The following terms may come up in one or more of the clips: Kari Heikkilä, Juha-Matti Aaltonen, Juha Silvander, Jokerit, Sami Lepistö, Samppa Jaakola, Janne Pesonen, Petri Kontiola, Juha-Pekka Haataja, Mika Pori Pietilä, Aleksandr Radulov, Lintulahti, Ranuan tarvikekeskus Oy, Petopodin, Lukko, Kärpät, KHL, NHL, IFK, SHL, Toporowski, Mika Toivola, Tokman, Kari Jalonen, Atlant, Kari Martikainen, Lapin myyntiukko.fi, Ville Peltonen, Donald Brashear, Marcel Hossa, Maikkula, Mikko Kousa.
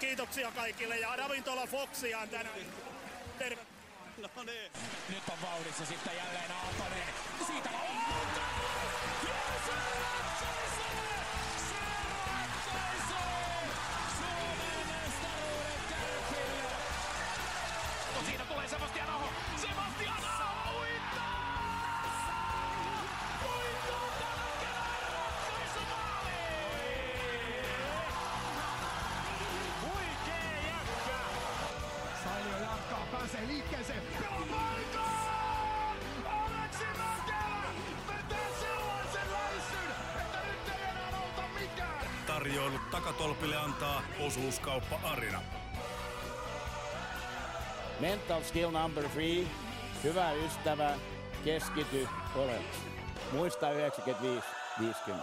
Kiitoksia kaikille ja ravintola Foxiaan tänään. Terve. No niin. Nyt on vauhdissa sitten jälleen Aaltonen. Siitä Sebastian Aho! Sebastian Aho uittaa! Uittaa tällä kevään ratkaisumaaliin! Huikee jätkä! Sailio jatkaa, pääsee liikkeeseen. Pelaa paikaan! Aleksi Mäkelä vetää sellaisen läissyn, että nyt ei enää auta mitään! Tarjoilut takatolpille antaa osuuskauppa Arina. Mental skill number 3. Hyvä ystävä, keskity, ole. Muista 95-50.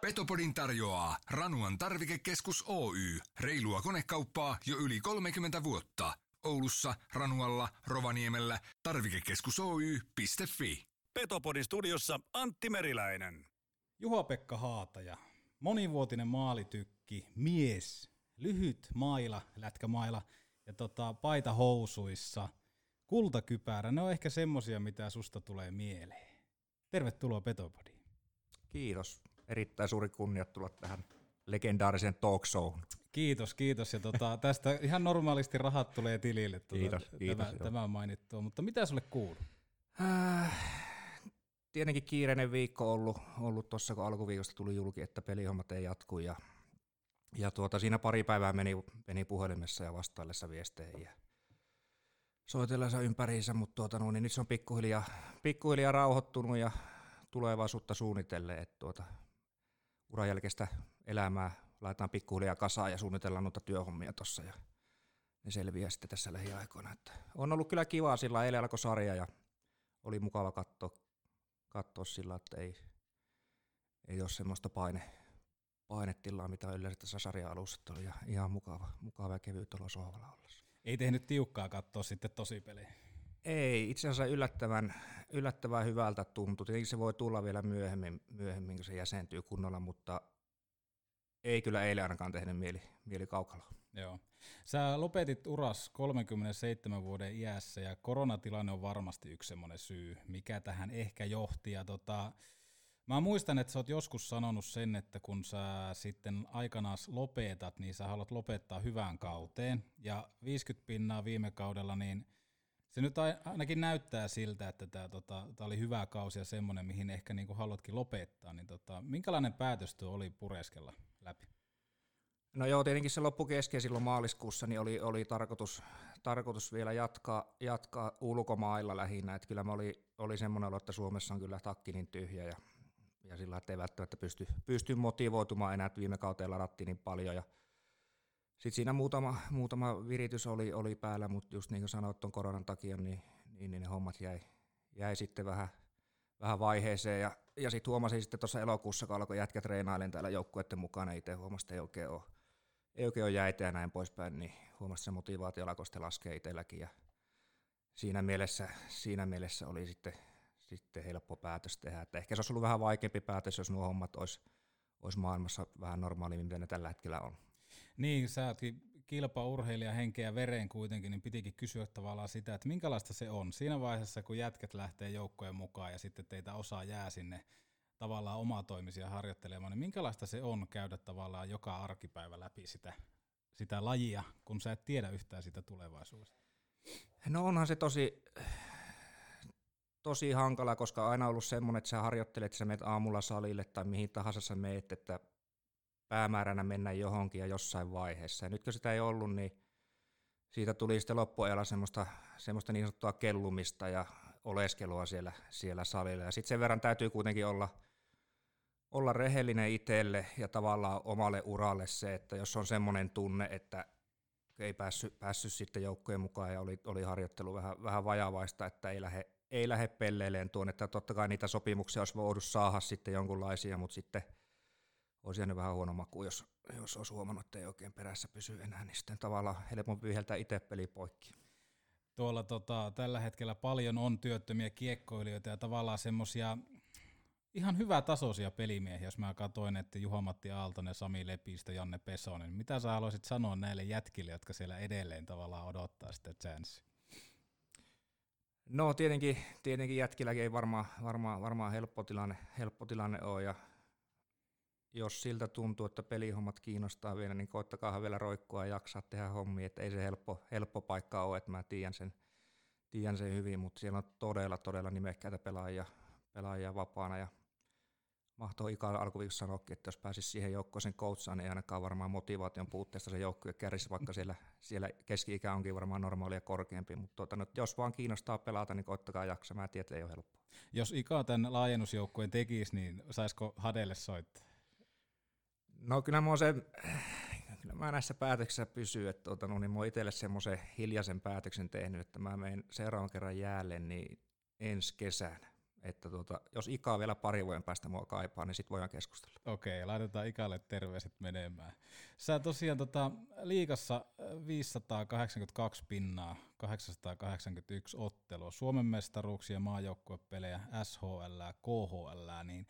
Petopodin tarjoaa Ranuan tarvikekeskus Oy. Reilua konekauppaa jo yli 30 vuotta. Oulussa, Ranualla, Rovaniemellä, tarvikekeskus Oy.fi. Petopodin studiossa Antti Meriläinen. Juha-Pekka Haataja, monivuotinen maalitykki, mies, lyhyt maila, lätkämaila, ja paita housuissa, kultakypärä, ne on ehkä semmosia, mitä susta tulee mieleen. Tervetuloa Petopodiin. Kiitos. Erittäin suuri kunnia tulla tähän legendaariseen talk show'un. Kiitos. Ja tästä ihan normaalisti rahat tulee tilille. Kiitos. Tämä on mainittua. Mutta mitä sulle kuuluu? Tietenkin kiireinen viikko ollut tuossa, kun alkuviikosta tuli julki, että pelihommat ei jatku ja siinä pari päivää meni puhelimessa ja vastaillessa viesteihin ja soitellessa ympäriinsä, mutta niin nyt se on pikkuhiljaa rauhoittunut ja tulevaisuutta suunnitelleen, että uran jälkeistä elämää laitetaan pikkuhiljaa kasaan ja suunnitellaan noita työhommia tuossa ja ne selviää sitten tässä lähiaikoina. Että on ollut kyllä kivaa sillä, eilen alkoi sarja ja oli mukava katsoa sillä, että ei ole semmoista painetilaa, mitä yleensä tässä sarjan alussa oli, ja ihan mukava ja kevyt olo sohvalla ollessa. Ei tehnyt tiukkaa katsoa sitten tosipeliä? Ei, itse asiassa yllättävän hyvältä tuntui. Tietenkin se voi tulla vielä myöhemmin, kun se jäsentyy kunnolla, mutta ei kyllä eilen ainakaan tehnyt mieli kaukaloa. Joo. Sä lopetit uras 37 vuoden iässä, ja koronatilanne on varmasti yksi semmoinen syy, mikä tähän ehkä johti, ja mä muistan, että sä oot joskus sanonut sen, että kun sä sitten aikanaan lopetat, niin sä haluat lopettaa hyvään kauteen. Ja 50% viime kaudella, niin se nyt ainakin näyttää siltä, että tää oli hyvä kausi ja semmoinen, mihin ehkä niin kuin haluatkin lopettaa. Niin minkälainen päätös tuo oli pureskella läpi? No joo, tietenkin se loppu kesken silloin maaliskuussa, niin oli tarkoitus vielä jatkaa ulkomailla lähinnä. Että kyllä mä oli semmoinen olo, että Suomessa on kyllä takki niin tyhjä ja sillä lailla, että ei välttämättä pysty motivoitumaan enää, että viime kauteen ladattiin niin paljon. Ja sitten siinä muutama viritys oli päällä, mutta just niin kuin sanoit, tuon koronan takia, niin ne hommat jäi sitten vähän vaiheeseen. Ja sitten huomasin sitten tuossa elokuussa, kun alkoi jätkä treenailen täällä joukkueiden mukana, itse huomasin, että ei oikein ole jäitä ja näin poispäin, niin huomasin, että se motivaatio alkoi sitten laskea itselläkin. Ja siinä mielessä oli sitten helppo päätös tehdä. Että ehkä se olisi ollut vähän vaikeampi päätös, jos nuo hommat olisi maailmassa vähän normaalimmin, mitä ne tällä hetkellä on. Niin, sä ootkin kilpaurheilija henkeä vereen kuitenkin, niin pitikin kysyä tavallaan sitä, että minkälaista se on siinä vaiheessa, kun jätket lähtee joukkojen mukaan ja sitten teitä osaa jää sinne tavallaan omatoimisia harjoittelemaan, niin minkälaista se on käydä tavallaan joka arkipäivä läpi sitä lajia, kun sä et tiedä yhtään sitä tulevaisuudesta? No onhan se tosi hankala, koska aina on ollut semmoinen, että sä harjoittelet, sä menet aamulla salille tai mihin tahansa sä meet, että päämääränä mennä johonkin ja jossain vaiheessa. Ja nyt kun sitä ei ollut, niin siitä tuli sitten loppuajalla semmoista niin sanottua kellumista ja oleskelua siellä salilla. Ja sitten sen verran täytyy kuitenkin olla rehellinen itselle ja tavallaan omalle uralle se, että jos on semmoinen tunne, että ei päässyt sitten joukkojen mukaan ja oli harjoittelu vähän vajavaista, että ei lähde pelleileen tuonne, että totta kai niitä sopimuksia olisi voinut saada sitten jonkunlaisia, mutta sitten olisi jäänyt vähän huono maku, jos olisi huomannut, että ei oikein perässä pysy enää, niin sitten tavallaan helpompi viheltää itse peli poikki. Tuolla tällä hetkellä paljon on työttömiä kiekkoilijoita ja tavallaan semmoisia ihan hyvä tasoisia pelimiehiä, jos mä katsoin, että Juha-Matti Aaltonen, Sami Lepistö, Janne Pesonen. Mitä sä haluaisit sanoa näille jätkille, jotka siellä edelleen tavallaan odottaa sitä chanssiä? No tietenkin jätkilläkin ei varmaan helppo tilanne ole, ja jos siltä tuntuu, että pelihommat kiinnostaa vielä, niin koittakaa vielä roikkua ja jaksaa tehdä hommia, että ei se helppo paikka ole, että mä tiedän sen hyvin, mutta siellä on todella nimekkäitä pelaajia vapaana, ja mahtoi Ika alkuviikossa sanoikin, että jos pääsisi siihen joukkoisen coachaan, niin ei ainakaan varmaan motivaation puutteesta se joukkue kärsi, vaikka siellä keski-ikä onkin varmaan normaalia korkeampi, mutta jos vaan kiinnostaa pelata, niin ottakaa jaksa, mä tiedän, että ei ole helppoa. Jos Ika tämän laajennusjoukkueen tekisi, niin saisiko Hadelle soittaa? No kyllä mä näissä päätöksissä pysyy, että niin mä oon itselle semmoisen hiljaisen päätöksen tehnyt, että mä menen seuraavan kerran jäälle niin ensi kesänä. Että jos Ikaa vielä pari vuoden päästä mua kaipaa, niin sitten voidaan keskustella. Okei, laitetaan Ikalle terveiset menemään. Sä tosiaan liigassa 582 pinnaa, 881 ottelua, Suomen mestaruuksia, maajoukkuepelejä, SHL, KHL, niin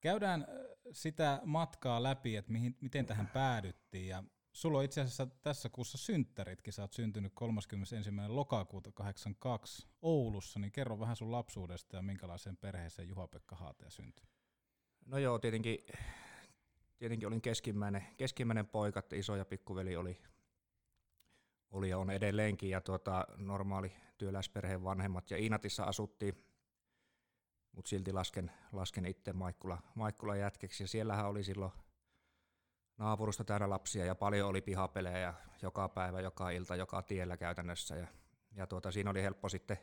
käydään sitä matkaa läpi, että miten tähän päädyttiin. Ja sulla on itse asiassa tässä kuussa synttäritkin, sä oot syntynyt 31. lokakuuta 82 Oulussa, niin kerro vähän sun lapsuudesta ja minkälaiseen perheeseen Juha-Pekka Haataja syntyi. No joo, tietenkin olin keskimmäinen poika, että iso ja pikkuveli oli ja on edelleenkin, ja normaali työläisperheen vanhemmat, ja Iinatissa asuttiin, mutta silti lasken itse Maikkulan jätkeksi, ja siellähän oli silloin naapurusta täynnä lapsia ja paljon oli pihapelejä ja joka päivä, joka ilta, joka tiellä käytännössä. Ja siinä oli helppo sitten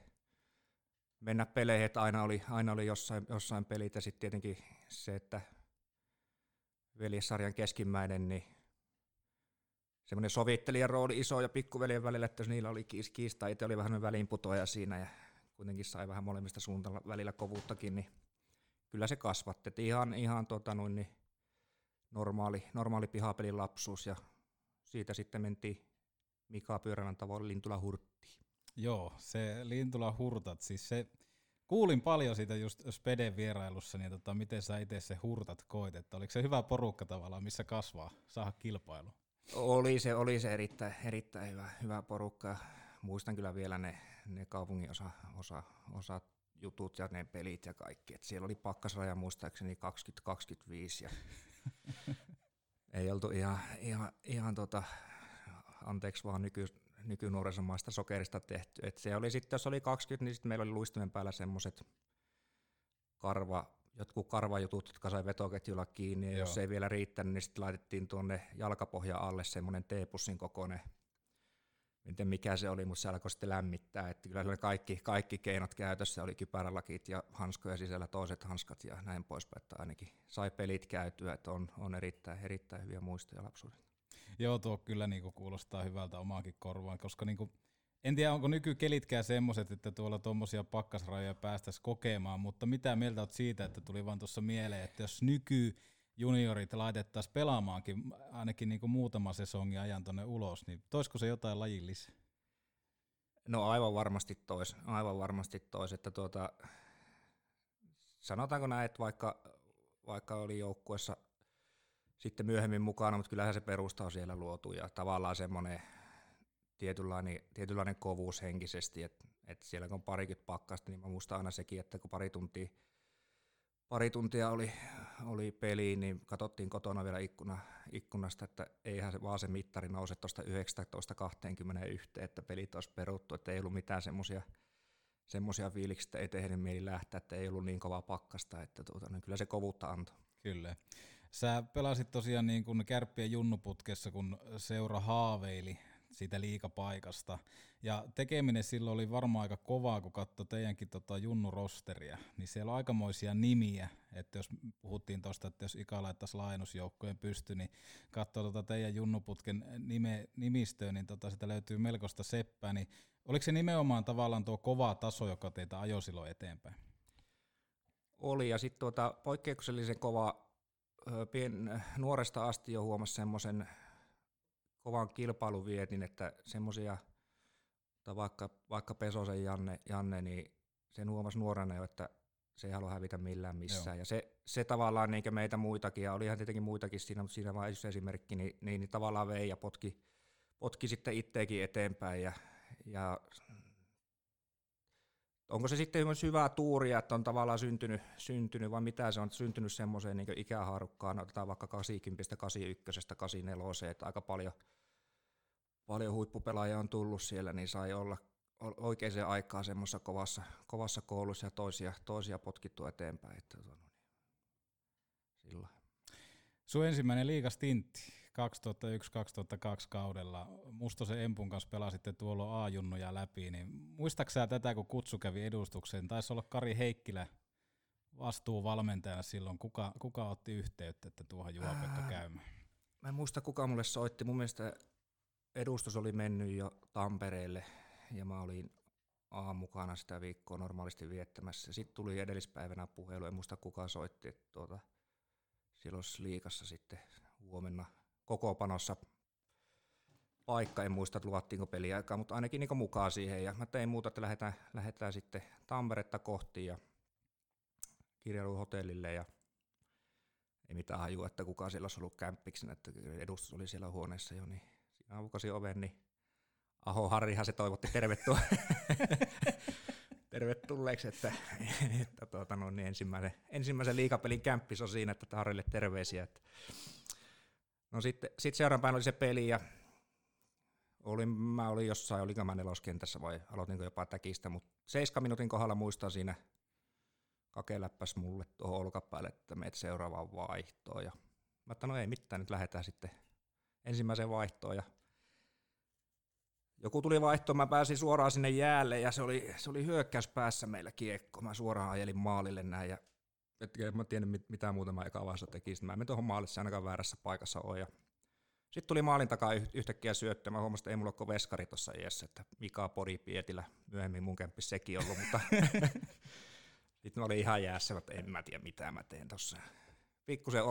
mennä peleihin, että aina oli jossain pelit. Ja sitten tietenkin se, että veljessarjan keskimmäinen, niin semmoinen sovittelijan rooli iso ja pikkuveljen välillä, että jos niillä oli kiista, itse oli vähän väliinputoja siinä ja kuitenkin sai vähän molemmista suuntaan välillä kovuuttakin, niin kyllä se kasvatti. Ihan normaali pihapelin lapsuus, ja siitä sitten mentiin Mika Pyöränän tavoin Lintulahurttiin. Joo, se Lintulahurtat, siis se, kuulin paljon siitä just Speden vierailussa, niin miten sä itse se Hurtat koit, että oliko se hyvä porukka tavallaan, missä kasvaa, saada kilpailu? Oli se erittäin hyvä porukka, muistan kyllä vielä ne kaupungin osa jutut ja ne pelit ja kaikki. Et siellä oli pakkasraja muistaakseni 20-25 ja ei oltu ihan anteeksi vaan nykynuorisomaista sokerista tehty. Et se oli sitten, jos oli 20, niin sitten meillä oli luistimen päällä semmoiset karvajutut, jotka sai vetoketjulla kiinni, ja jos ei vielä riittänyt, niin sitten laitettiin tuonne jalkapohjan alle semmoinen teepussin kokoinen, mikä se oli, mutta se alkoi sitten lämmittää, että kyllä siellä kaikki keinot käytössä oli, kypärälakit ja hanskoja sisällä, toiset hanskat ja näin poispäin, että ainakin sai pelit käytyä, että on erittäin hyviä muistoja lapsuudesta. Joo, tuo kyllä niinku kuulostaa hyvältä omaankin korvaan, koska niinku, en tiedä onko nykykelitkään semmoiset, että tuolla tuommoisia pakkasrajoja päästäisiin kokemaan, mutta mitä mieltä olet siitä, että tuli vaan tuossa mieleen, että jos juniorit laitettaisiin pelaamaankin ainakin niin kuin muutama sesongin ajan tuonne ulos, niin toisiko se jotain lajillisia? No aivan varmasti tois, että sanotaanko näin, että vaikka oli joukkuessa sitten myöhemmin mukana, mutta kyllähän se perusta on siellä luotu ja tavallaan semmoinen tietynlainen kovuus henkisesti, että siellä kun on parikymmentä pakkasta, niin mä muistan aina sekin, että kun pari tuntia oli peliin, niin katsottiin kotona vielä ikkunasta, että eihän vaan se mittari nouse tuosta 19-21, että pelit olisi peruttu, että ei ollut mitään semmoisia fiiliksiä, että ei tehnyt mieli lähteä, että ei ollut niin kovaa pakkasta, että niin kyllä se kovuutta antoi. Kyllä. Sä pelasit tosiaan niin kuin Kärppien junnuputkessa, kun seura haaveili siitä liigapaikasta. Ja tekeminen silloin oli varmaan aika kovaa, kun katsoi teidänkin junnurosteria, niin siellä on aikamoisia nimiä, että jos puhuttiin tuosta, että jos Ika laittaisi laajennusjoukkojen pysty, niin katsoi teidän junnuputken nimistöön, niin sitä löytyy melkoista seppää, niin oliko se nimenomaan tavallaan tuo kova taso, joka teitä ajoi silloin eteenpäin? Oli, ja sitten poikkeuksellisen kova, nuoresta asti jo huomasi semmoisen kovan kilpailun vietin, että semmoisia, tai vaikka Pesosen Janne, niin sen huomasi nuorena jo, että se ei halua hävitä millään missään. Joo. Ja se se tavallaan eikä meitä muitakin, ja olihan tietenkin muitakin siinä, mutta siinä vain esimerkki, niin tavallaan vei ja potki sitten itseäkin eteenpäin. Ja onko se sitten myös hyvää tuuria, että on tavallaan syntynyt vai mitä se on, syntynyt semmoiseen niin ikähaarukkaan, otetaan vaikka 80, 81, 84, että aika paljon huippupelaajia on tullut siellä, niin sai olla oikeaan aikaan semmoisessa kovassa koulussa ja toisia potkittua eteenpäin. Että sillä. Sun ensimmäinen liigastintti 2001-2002 kaudella, Mustosen Empun kanssa pelasitte tuolla A-junnuja läpi, niin muistatko sä tätä, kun kutsu kävi edustukseen? Taisi olla Kari Heikkilä vastuuvalmentajana silloin, kuka otti yhteyttä, että tuohon Juha-Pekka käymään? Mä en muista, kuka mulle soitti, mun mielestä edustus oli mennyt jo Tampereelle ja mä olin A-mukana sitä viikkoa normaalisti viettämässä. Sitten tuli edellispäivänä puhelu, en muista kuka soitti, että silloin liigassa sitten huomenna kokoopanossa paikka, en muista, että luvattiinko peliaikaa, mutta ainakin niin mukaan siihen. Ja mä tein muuta, että lähdetään sitten Tamperetta kohti ja kirjailuin hotellille ja ei mitään hajua, että kuka siellä olisi ollut kämppiksenä, että edustus oli siellä huoneessa jo, niin siinä avukasin oven, niin Aho Harrihan se toivotti tervetulleeksi, että niin ensimmäisen liigapelin kämppis on siinä, että Harrille terveisiä. Että. No sitten seuraavaan oli se peli ja mä olin jossain, olinko mä neloskentässä vai aloitinko jopa täkistä, mutta 7 minuutin kohdalla muistan siinä Kake läppäs mulle tuohon olkapäälle, että meet seuraavaan vaihtoon. Ja mä että no ei mitään, nyt lähdetään sitten ensimmäiseen vaihtoon ja joku tuli vaihtoon, mä pääsin suoraan sinne jäälle ja se oli hyökkäys päässä meillä kiekko. Mä suoraan ajelin maalille näin ja en mä tiedä mitä muuta mä eka vasta tekin. Mä menin tuohon maalille, se ainakaan väärässä paikassa on. Sitten tuli maalin takaa yhtäkkiä syöttö. Mä huomasin, että ei mulla ole veskari tuossa iässä, että Mika Pori Pietilä myöhemmin mun kämppis sekin ollut. Mutta sitten mä olin ihan jäässä, että en mä tiedä mitä mä teen tuossa. Pikkusen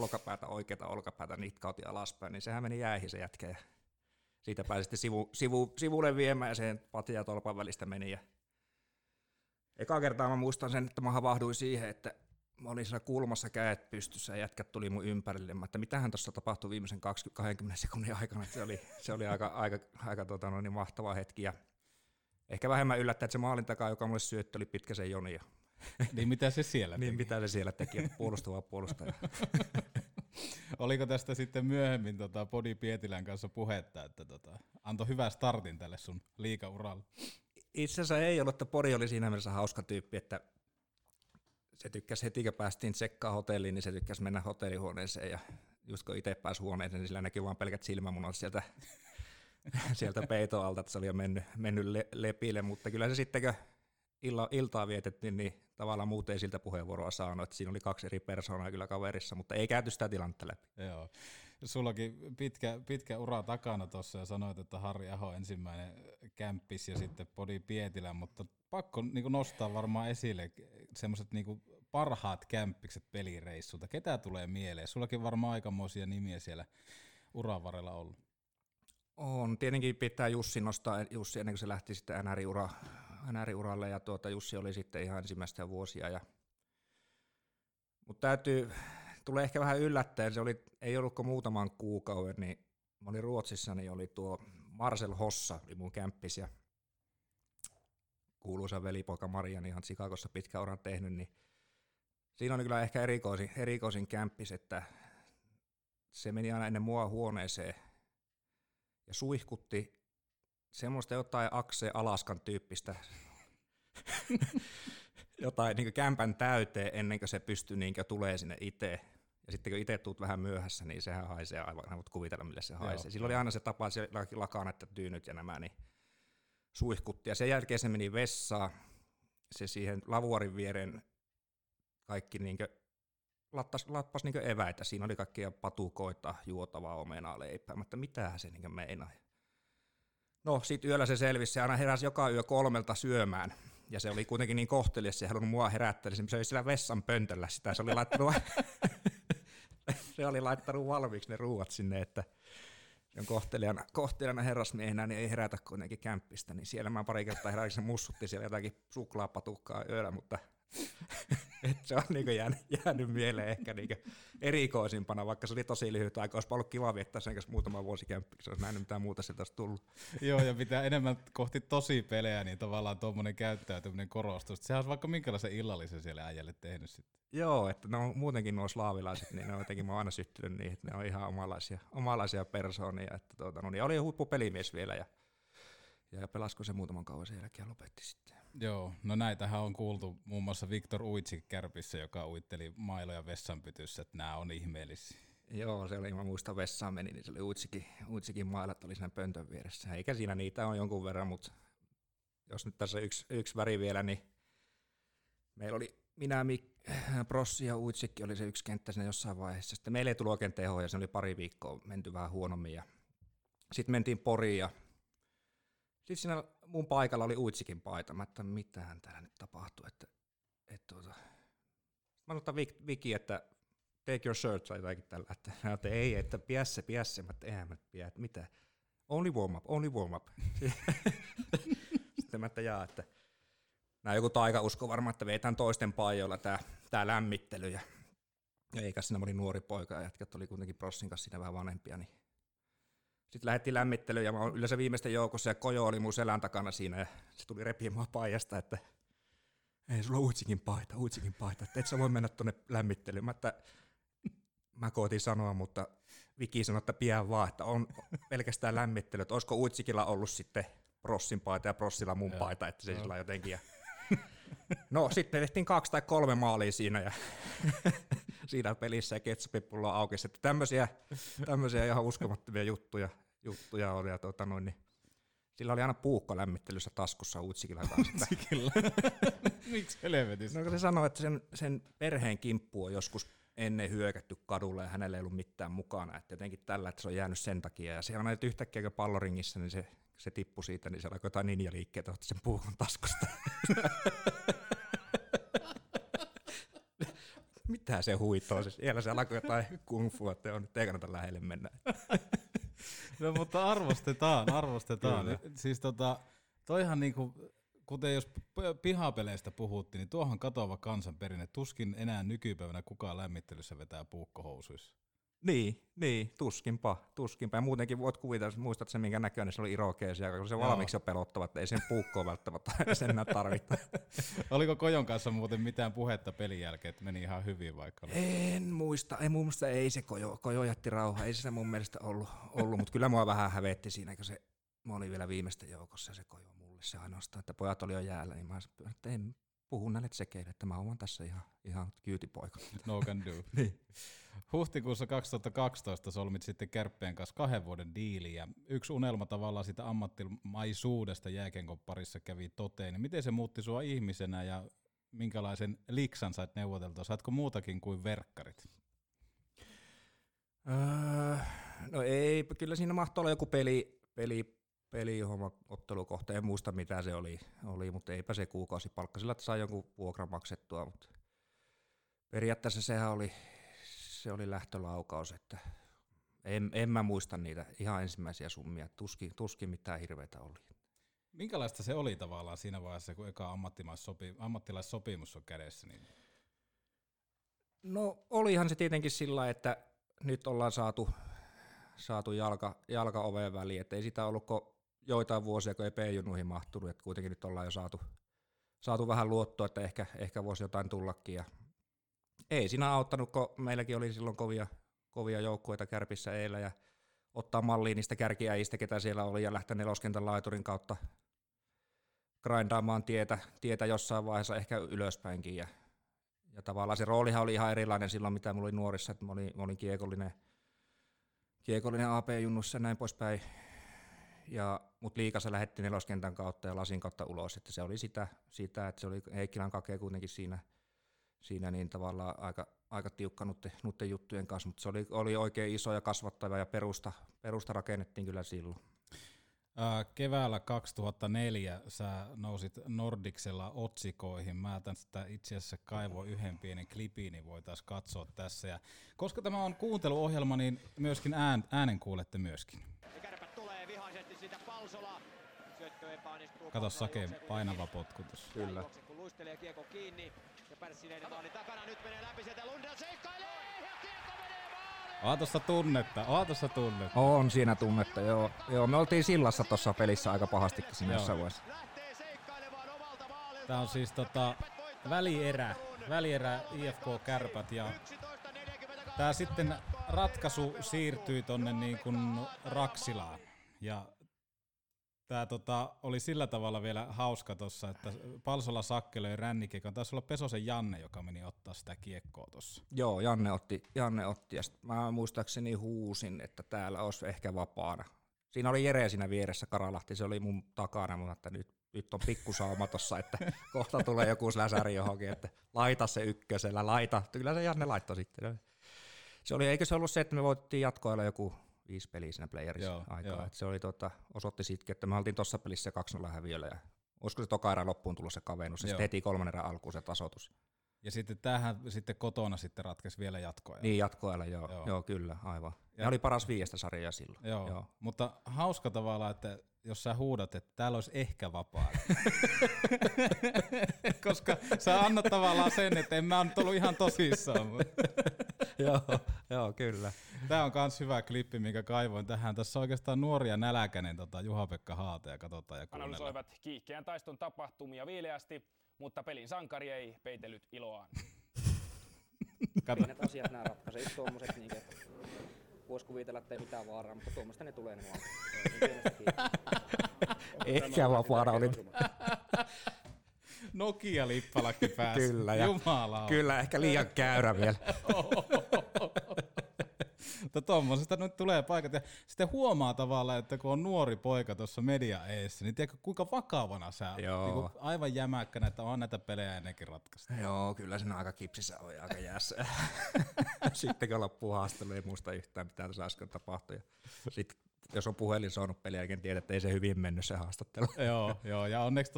oikeata olkapäätä nitkautin alaspäin, niin sehän meni jäihin se jätkä ja siitä pääsi sitten sivulle viemään ja sen patja ja tolpan välistä meni. Ja eka kertaa mä muistan sen, että mä havahduin siihen, että mä olin siellä kulmassa kädet pystyssä ja jätkät tuli mun ympärille. Mä, että mitähän tuossa tapahtui viimeisen 20 sekunnin aikana. Se oli aika mahtava hetki. Ja ehkä vähemmän yllättäen, että se maalin takaa, joka mulle syöttö, oli Pitkäsen Joni. Niin mitä se siellä teki? Puolustaja. Oliko tästä sitten myöhemmin Podi Pietilän kanssa puhetta, että antoi hyvän startin tälle sun liigauralle? Itse asiassa ei ollut, että Podi oli siinä mielessä hauska tyyppi, että se tykkäsi heti, kun päästiin tsekkaan hotelliin, niin se tykkäsi mennä hotellihuoneeseen ja just kun itse pääsi huoneeseen, niin sillä näkyy vaan pelkät silmämunat sieltä peiton alta, että se oli jo mennyt lepille, mutta kyllä se sitten, kun iltaa vietettiin, niin tavallaan muuten ei siltä puheenvuoroa saanut, että siinä oli 2 eri persoonaa kyllä kaverissa, mutta ei käyty sitä tilannetta läpi. Joo. Sullakin pitkä ura takana tuossa ja sanoit, että Harri Aho ensimmäinen kämppis ja sitten Podi Pietilä, mutta pakko nostaa varmaan esille semmoiset parhaat kämppikset pelireissulta. Ketä tulee mieleen? Sullakin varmaan aikamoisia nimiä siellä uran varrella ollut. On. Tietenkin pitää Jussi nostaa, Jussi ennen kuin se lähti sitten NR-uralle ja Jussi oli sitten ihan ensimmäistä vuosia. Mutta tulee ehkä vähän yllättäen, ei ollutko muutaman kuukauden, niin mä olin Ruotsissa, niin oli tuo Marcel Hossa, oli mun kämppis ja kuuluisa velipoika Marian ihan Chicagossa pitkän uran tehnyt, niin siinä on kyllä ehkä erikoisin kämppis, että se meni aina ennen mua huoneeseen ja suihkutti semmoista jotain Akseen Alaskan tyyppistä, jotain niin kämpän täyteen ennen kuin se pystyy tulee sinne itse. Ja sitten kun itse tuut vähän myöhässä, niin sehän haisee aivan, voit kuvitella millä se haisee. Joo. Silloin oli aina se tapa, että siellä lakanat ja tyynyt ja nämä, niin suihkutti. Ja sen jälkeen se meni vessaan, se siihen lavuarin viereen kaikki lappasi eväitä. Siinä oli kaikkia patukoita, juotavaa omenaa, leipää, mutta mitähän se meinaa. No sit yöllä se selvisi, se aina heräsi joka yö 3 syömään, ja se oli kuitenkin niin kohtelias, se ei halunnut mua herättää, niin se oli siellä vessan pöntöllä sitä, se oli laittanut valmiiksi ne ruuat sinne, että se on kohtelijana herrasmiehenä, niin ei herätä kuitenkin kämppistä, niin siellä mä pari kertaa heräsin, se mussutti siellä jotakin suklaapatukkaa yöllä, mutta Et se on niinku jäänyt mieleen ehkä niinku erikoisimpana, vaikka se oli tosi lyhyt aika. Olisipa ollut kiva viettää sen kanssa muutama vuosikämppi, kun se olisi nähnyt mitään muuta sieltä olisi tullut. Joo, ja pitää enemmän kohti tosi pelejä, niin tavallaan tuommoinen käyttäytyminen korostuu. Sehän olisi vaikka minkälaisen illallisen siellä äijälle tehnyt sitten. Joo, että no, muutenkin nuo slaavilaiset, niin ne on jotenkin, mä oon aina syttynyt niihin, että ne on ihan omalaisia persoonia. Että no niin, oli huippu pelimies vielä ja pelasko se muutaman kauan sen jälkeen lopetti sitten. Joo, no näitähän on kuultu muun muassa Viktor Ujčík Kärpissä, joka uitteli mailoja vessanpytyssä, että nämä on ihmeellisiä. Joo, se oli, mä muistan vessaan meni, niin se oli Ujčíkin mailat oli siinä pöntön vieressä. Eikä siinä niitä on jonkun verran, mutta jos nyt tässä yksi väri vielä, niin meillä oli minä, Brossi ja Ujčík oli se yksi kenttä siinä jossain vaiheessa. Sitten meillä ei tullut oikein tehoa ja se oli pari viikkoa menty vähän huonommin ja sitten mentiin Poriin ja sitten siinä mun paikalla oli Ujčíkin paita. Mä ajattelin, mitähän täällä nyt tapahtuu. Mä otan Viki, että take your shirt tai jotakin tällä. Että ei, että pidä se. Mä eihän mä pidä, että mitä. Only warm up. Sitten mä että nää joku taikausko varmaan, että vetään toisten paijoilla tää lämmittely. Ja eikä siinä oli nuori poika ja jätkät oli kuitenkin Prossin kanssa siinä vähän vanhempia, niin sitten lähdettiin lämmittelyyn ja mä olin yleensä viimeisten joukossa ja Kojo oli mun selän takana siinä ja se tuli repiä mua paijasta, että ei sulla Ujčíkin paita, että et sä voi mennä tuonne lämmittelyyn. Mä koitin sanoa, mutta Viki sanoi, että pian vaan, että on pelkästään lämmittely, että olisiko Ujčíkilla ollut sitten Prossin paita ja Prossilla mun paita, että se sillä jotenkin. Ja no sitten tehtiin 2 tai 3 maalia siinä ja siinä pelissä ja ketsuppipullo aukesi, että tämmöisiä ihan uskomattomia juttuja oli ja niin sillä oli aina puukko lämmittelyssä taskussa Ujčíkilla kanssa. Ujčíkilla? Miksi helvetissä? No se sanoi, että sen perheen kimppu on joskus ennen hyökätty kadulla ja hänellä ei ollut mitään mukana, että jotenkin tällä, että se on jäänyt sen takia ja siellä on nyt yhtäkkiä kun palloringissä, niin se tippui siitä, niin siellä alkoi jotain ninjaliikkeitä, otti sen puukon taskusta. Mitä se huitoo? Siellä se alkoi jotain kungfua, että on nyt ei kannata lähelle mennä. No mutta arvostetaan. Siis toihan niinku, kuten jos pihapeleistä puhuttiin, niin tuohan katoava kansanperinne. Tuskin enää nykypäivänä kukaan lämmittelyssä vetää puukkohousuissa. Niin, tuskinpa. Ja muutenkin voit kuvitella, muistat sen minkä näköinen se oli irokeesia, koska se valmiiksi on pelottava, että ei sen puukkoa välttämättä sen enää tarvita. Oliko Kojon kanssa muuten mitään puhetta pelin jälkeen, että meni ihan hyvin vaikka? En muista, ei se Kojo jätti rauhaa, ei se mun mielestä ollut mutta kyllä mua vähän hävetti siinä, kun mä olin vielä viimeisten joukossa ja se Kojo mulle se ainoastaan, että pojat oli jo jäällä, niin mä sanoin, että en puhun näille tsekeille, että mä oon tässä ihan kyytipoika. No can do. Niin. Huhtikuussa 2012 solmit sitten Kärppien kanssa 2 vuoden diili ja yksi unelma tavallaan sitä ammattimaisuudesta jääkenkon parissa kävi toteen. Miten se muutti sua ihmisenä ja minkälaisen liksan sait neuvoteltua? Saatko muutakin kuin verkkarit? No ei, kyllä siinä mahtoi olla joku pelihomma ottelukohta, en muista mitä se oli, mutta eipä se kuukausipalkka sillä, että sai jonkun vuokran maksettua, mutta periaatteessa se oli lähtölaukaus, että en mä muista niitä ihan ensimmäisiä summia, tuskin mitään hirveitä oli. Minkälaista se oli tavallaan siinä vaiheessa, kun eka ammattilaissopimus on kädessä? Niin? No olihan se tietenkin sillä, että nyt ollaan saatu jalka oveen väliin, että ei sitä ollut joitain vuosia, kun ei P-junuihin mahtunut, että kuitenkin nyt ollaan jo saatu vähän luottoa, että ehkä voisi jotain tullakin. Ja ei siinä auttanut, kun meilläkin oli silloin kovia joukkueita Kärpissä eillä ja ottaa malliin niistä kärkiäjistä, ketä siellä oli ja lähteä neloskentän laiturin kautta grindaamaan tietä jossain vaiheessa ehkä ylöspäinkin. Ja tavallaan se roolihan oli ihan erilainen silloin, mitä mulla oli nuorissa, että mä olin kiekollinen AP-junnussa ja näin poispäin. Mutta liikassa lähdettiin neloskentän kautta ja lasin kautta ulos. Että se oli sitä, että se oli Heikkilän Kakea kuitenkin siinä niin tavallaan aika tiukka nuiden juttujen kanssa. Mutta se oli oikein iso ja kasvattava ja perusta rakennettiin kyllä silloin. Keväällä 2004 sä nousit Nordiksella otsikoihin. Mä tästä itse asiassa kaivoin yhden pienen klipin, niin voitaisiin katsoa tässä. Ja koska tämä on kuunteluohjelma, niin myöskin äänen kuulette myöskin. Kärpät tulee vihaisesti sitä Palsolaa. Kato Sake, painava potkutus. Kyllä. Kun luistelee kiekko kiinni ja Pärssinen maalin takana, nyt menee läpi sieltä Lundell seikkailee ja kiekko menee maaliin. Aatossa tunnetta. On siinä tunnetta, joo. Joo, me oltiin sillassa tuossa pelissä aika pahastikin siinä jossain vaiheessa. Lähtee seikkailemaan omalta maalilta. Tää on siis välierä IFK Kärpät ja tää sitten ratkaisu siirtyi tonne niin kuin Raksilaan ja tämä oli sillä tavalla vielä hauska tuossa, että Palsola Sakke löi rännikiekon. Taisi olla Pesosen Janne, joka meni ottaa sitä kiekkoa tuossa. Joo, Janne otti ja sitten mä muistaakseni huusin, että täällä olisi ehkä vapaana. Siinä oli Jere siinä vieressä, Karalahti, se oli mun takana, mutta nyt on pikkusauma tuossa, että kohta tulee joku läsäri johonkin, että laita se ykkösellä, laita. Kyllä se Janne laittoi sitten. Se oli, eikö se ollut se, että me voitettiin jatkoilla joku 5 peliä siinä playerissa aikaa. Se oli, osoitti sitkin, että me oltiin tuossa pelissä 2-0 häviöllä. Ja olisiko se toka erä loppuun tullut se kavennus, ja sitten heti kolmannen erän alkuun se tasoitus. Ja sitten tämähän sitten kotona sitten ratkesi vielä jatkoajalla. Niin, jatkoajalla, joo. Joo, kyllä, aivan. Ja oli paras 5 sarjaa silloin. Joo. Mutta hauska tavalla, että jos sä huudat, että täällä olisi ehkä vapaana. Koska sä annat tavallaan sen, että en mä nyt ollut ihan tosissaan. Joo, kyllä. Tämä on myös hyvä klippi, minkä kaivoin tähän. Tässä on oikeastaan nuoria nälkäinen Juha-Pekka Haataja. Katsotaan ja kuunnellaan. Analysoivat kiihkeän taiston tapahtumia viileästi, mutta pelin sankari ei peitellyt iloaan. Pienet asiat nämä ratkaisee. Yksi tuommoiset, voisi kuvitella, että ei mitään vaaraa, mutta tuommoista ne tulee nuolta. Ehkä vapaana oli. Nokia-lippalakki pääsi. Kyllä, Jumala. Kyllä, ehkä liian käyrä vielä. Mutta tuommoisesta nyt tulee paikat. Ja sitten huomaa tavallaan, että kun on nuori poika tuossa media eessä, niin tiedätkö kuinka vakavana sä olet? Aivan jämäkkänä, että on näitä pelejä ennenkin ratkaista. Joo, kyllä sen aika kipsissä on ja aika jäässä. Sitten kun loppuu haastelu, ei muista yhtään mitä tässä äsken tapahtui. Sitten jos on puhelin saanut peliä, eikä tiedä, että ei se hyvin mennyt se haastattelu. Joo, ja onneksi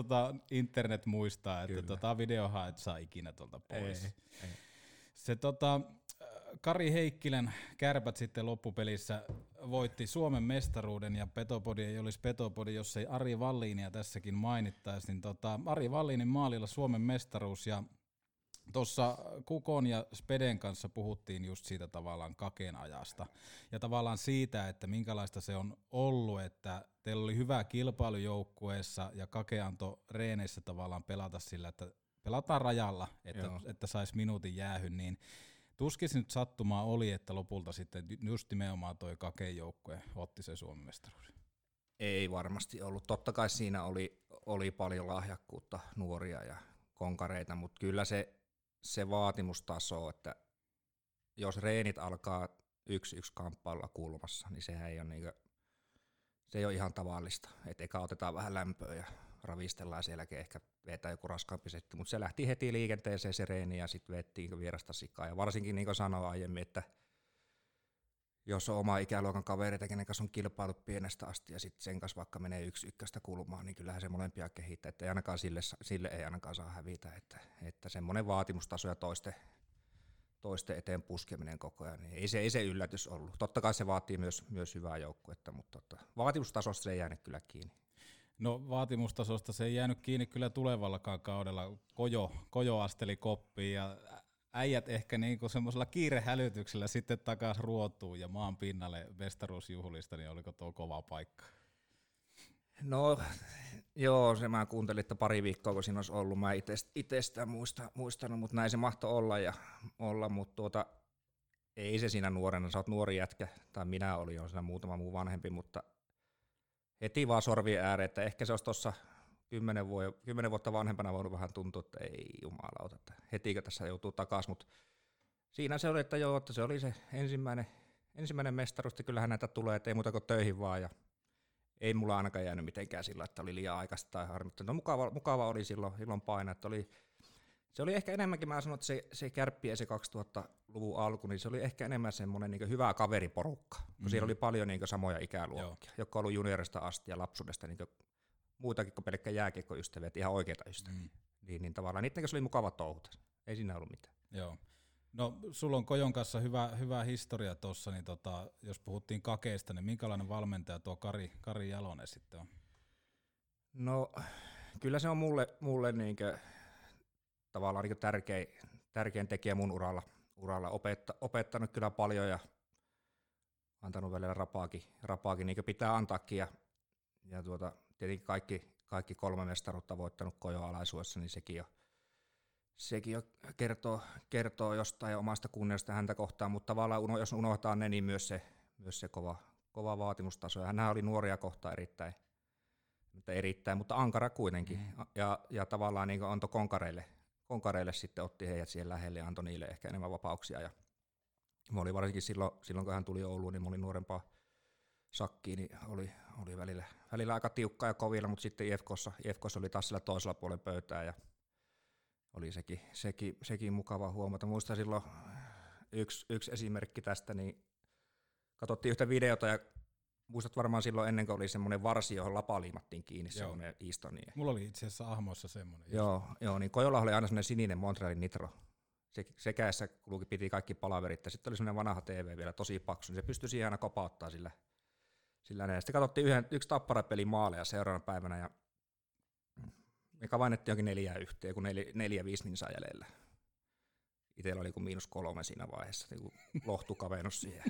internet muistaa, että videohan et saa ikinä tuolta pois. Ei. Se Kari Heikkilän Kärpät sitten loppupelissä voitti Suomen mestaruuden ja Petopodi ei olisi Petopodi, jos ei Ari Valliinia tässäkin mainittaisi. Niin Ari Valliinin maalilla Suomen mestaruus ja tuossa Kukon ja Speden kanssa puhuttiin just siitä tavallaan Kaken ajasta ja tavallaan siitä, että minkälaista se on ollut, että teillä oli hyvä kilpailu joukkueessa ja Kake antoi reeneissä tavallaan pelata sillä, että pelataan rajalla, että saisi minuutin jäähyn, niin tuskin nyt sattumaa oli, että lopulta sitten just nimenomaan toi Kaken joukkue otti se Suomen mestaruuden. Ei varmasti ollut. Totta kai siinä oli paljon lahjakkuutta, nuoria ja konkareita, mutta kyllä se vaatimustaso, että jos reenit alkaa 1-1 kamppailla kulmassa, niin sehän ei ole, se ei ole ihan tavallista. Et eka otetaan vähän lämpöä ja ravistellaan, sen jälkeen ehkä vetää joku raskaampi setti, mutta se lähti heti liikenteeseen se reeni ja sitten vettiin vierasta sikaa. Ja varsinkin niin kuin sanoin aiemmin, että jos on oma ikäluokan kavereita, kenen kanssa on kilpailut pienestä asti ja sitten sen kanssa vaikka menee 1-1 kulmaan, niin kyllähän se molempia kehittää, että ei ainakaan sille ei ainakaan saa hävitä, että semmoinen vaatimustaso ja toisten eteen puskeminen koko ajan, niin ei se yllätys ollut. Totta kai se vaatii myös hyvää joukkuetta, mutta vaatimustasosta se ei jäänyt kyllä kiinni. No vaatimustasosta se ei jäänyt kiinni kyllä tulevallakaan kaudella. Kojo asteli koppiin ja äijät ehkä semmoisella kiirehälytyksellä sitten takaisin ruotuun ja maan pinnalle mestaruusjuhlista, niin oliko tuo kova paikka? No joo, se mä kuuntelin, että pari viikkoa kun siinä olisi ollut, mä itse sitä muistanut, mutta näin se mahtoi olla, mutta ei se siinä nuorena, sä oot nuori jätkä, tai minä olin jo siinä muutama muu vanhempi, mutta heti vaan sorvien ääreen, että ehkä se olisi tuossa 10 vuotta vanhempana voinut vähän tuntua, että ei jumalauta, että hetikö tässä joutuu takaisin, mutta siinä se oli, että joo, että se oli se ensimmäinen mestaruus, että kyllähän näitä tulee, että ei muuta kuin töihin vaan, ja ei mulla ainakaan jäänyt mitenkään sillä, että oli liian aikaista tai harmittu. No mukava oli silloin painaa, että se oli ehkä enemmänkin, mä sanon, että se Kärppi ja se 2000-luvun alku, niin se oli ehkä enemmän semmoinen hyvä kaveriporukka, kun siellä oli paljon samoja ikäluokkia, jotka on ollut juniorista asti ja lapsuudesta muutakin kuin pelkkä jääkiekkoystäviä, että ihan oikeita ystäviä. Niin tavallaan niiden kanssa oli mukava touhuta, ei siinä ollut mitään. Joo. No sulla on Kojon kanssa hyvä historia tuossa, niin jos puhuttiin Kakeista, niin minkälainen valmentaja tuo Kari Jalonen sitten on? No kyllä se on mulle niinkö tavallaan niin tärkein tekijä mun uralla opettanut kyllä paljon ja antanut välillä rapaakin niin kuin pitää antaakin ja tietenkin kaikki kolme mestaruutta voittanut Kojo-alaisuudessa, niin sekin jo kertoo jostain omasta kunniasta häntä kohtaan, mutta tavallaan jos unohtaa ne, niin myös se kova vaatimustaso. Ja hänhän oli nuoria kohtaan erittäin, mutta ankara kuitenkin. Mm. Ja tavallaan niin antoi konkareille sitten otti heidät siihen lähelle ja antoi niille ehkä enemmän vapauksia. Ja mä olin varsinkin silloin, kun hän tuli Ouluun, niin mä olin nuorempaa sakkiin, niin oli välillä aika tiukkaa ja kovilla, mutta sitten IFK:ssa oli taas sillä toisella puolen pöytää ja oli sekin mukava huomata. Muistan silloin yksi esimerkki tästä, niin katsottiin yhtä videota ja muistat varmaan silloin ennen kuin oli semmoinen varsi, johon lapa liimattiin kiinni, semmoinen Eastonia. Mulla oli itse asiassa ahmoissa semmoinen. Joo, niin Kojolla oli aina semmoinen sininen Montrealin Nitro. Se kädessä kulki, piti kaikki palaverit ja sitten oli semmoinen vanha TV vielä tosi paksu, niin se pystyi siihen aina kopauttaa sillä. Sitten katsottiin yksi Tappara-peli maaleja seuraavana päivänä ja me kavainettiin jonkin 4-1, kun 4-5 niin saa jäljellä. Itsellä oli kuin -3 siinä vaiheessa, niin lohtukavennus siihen.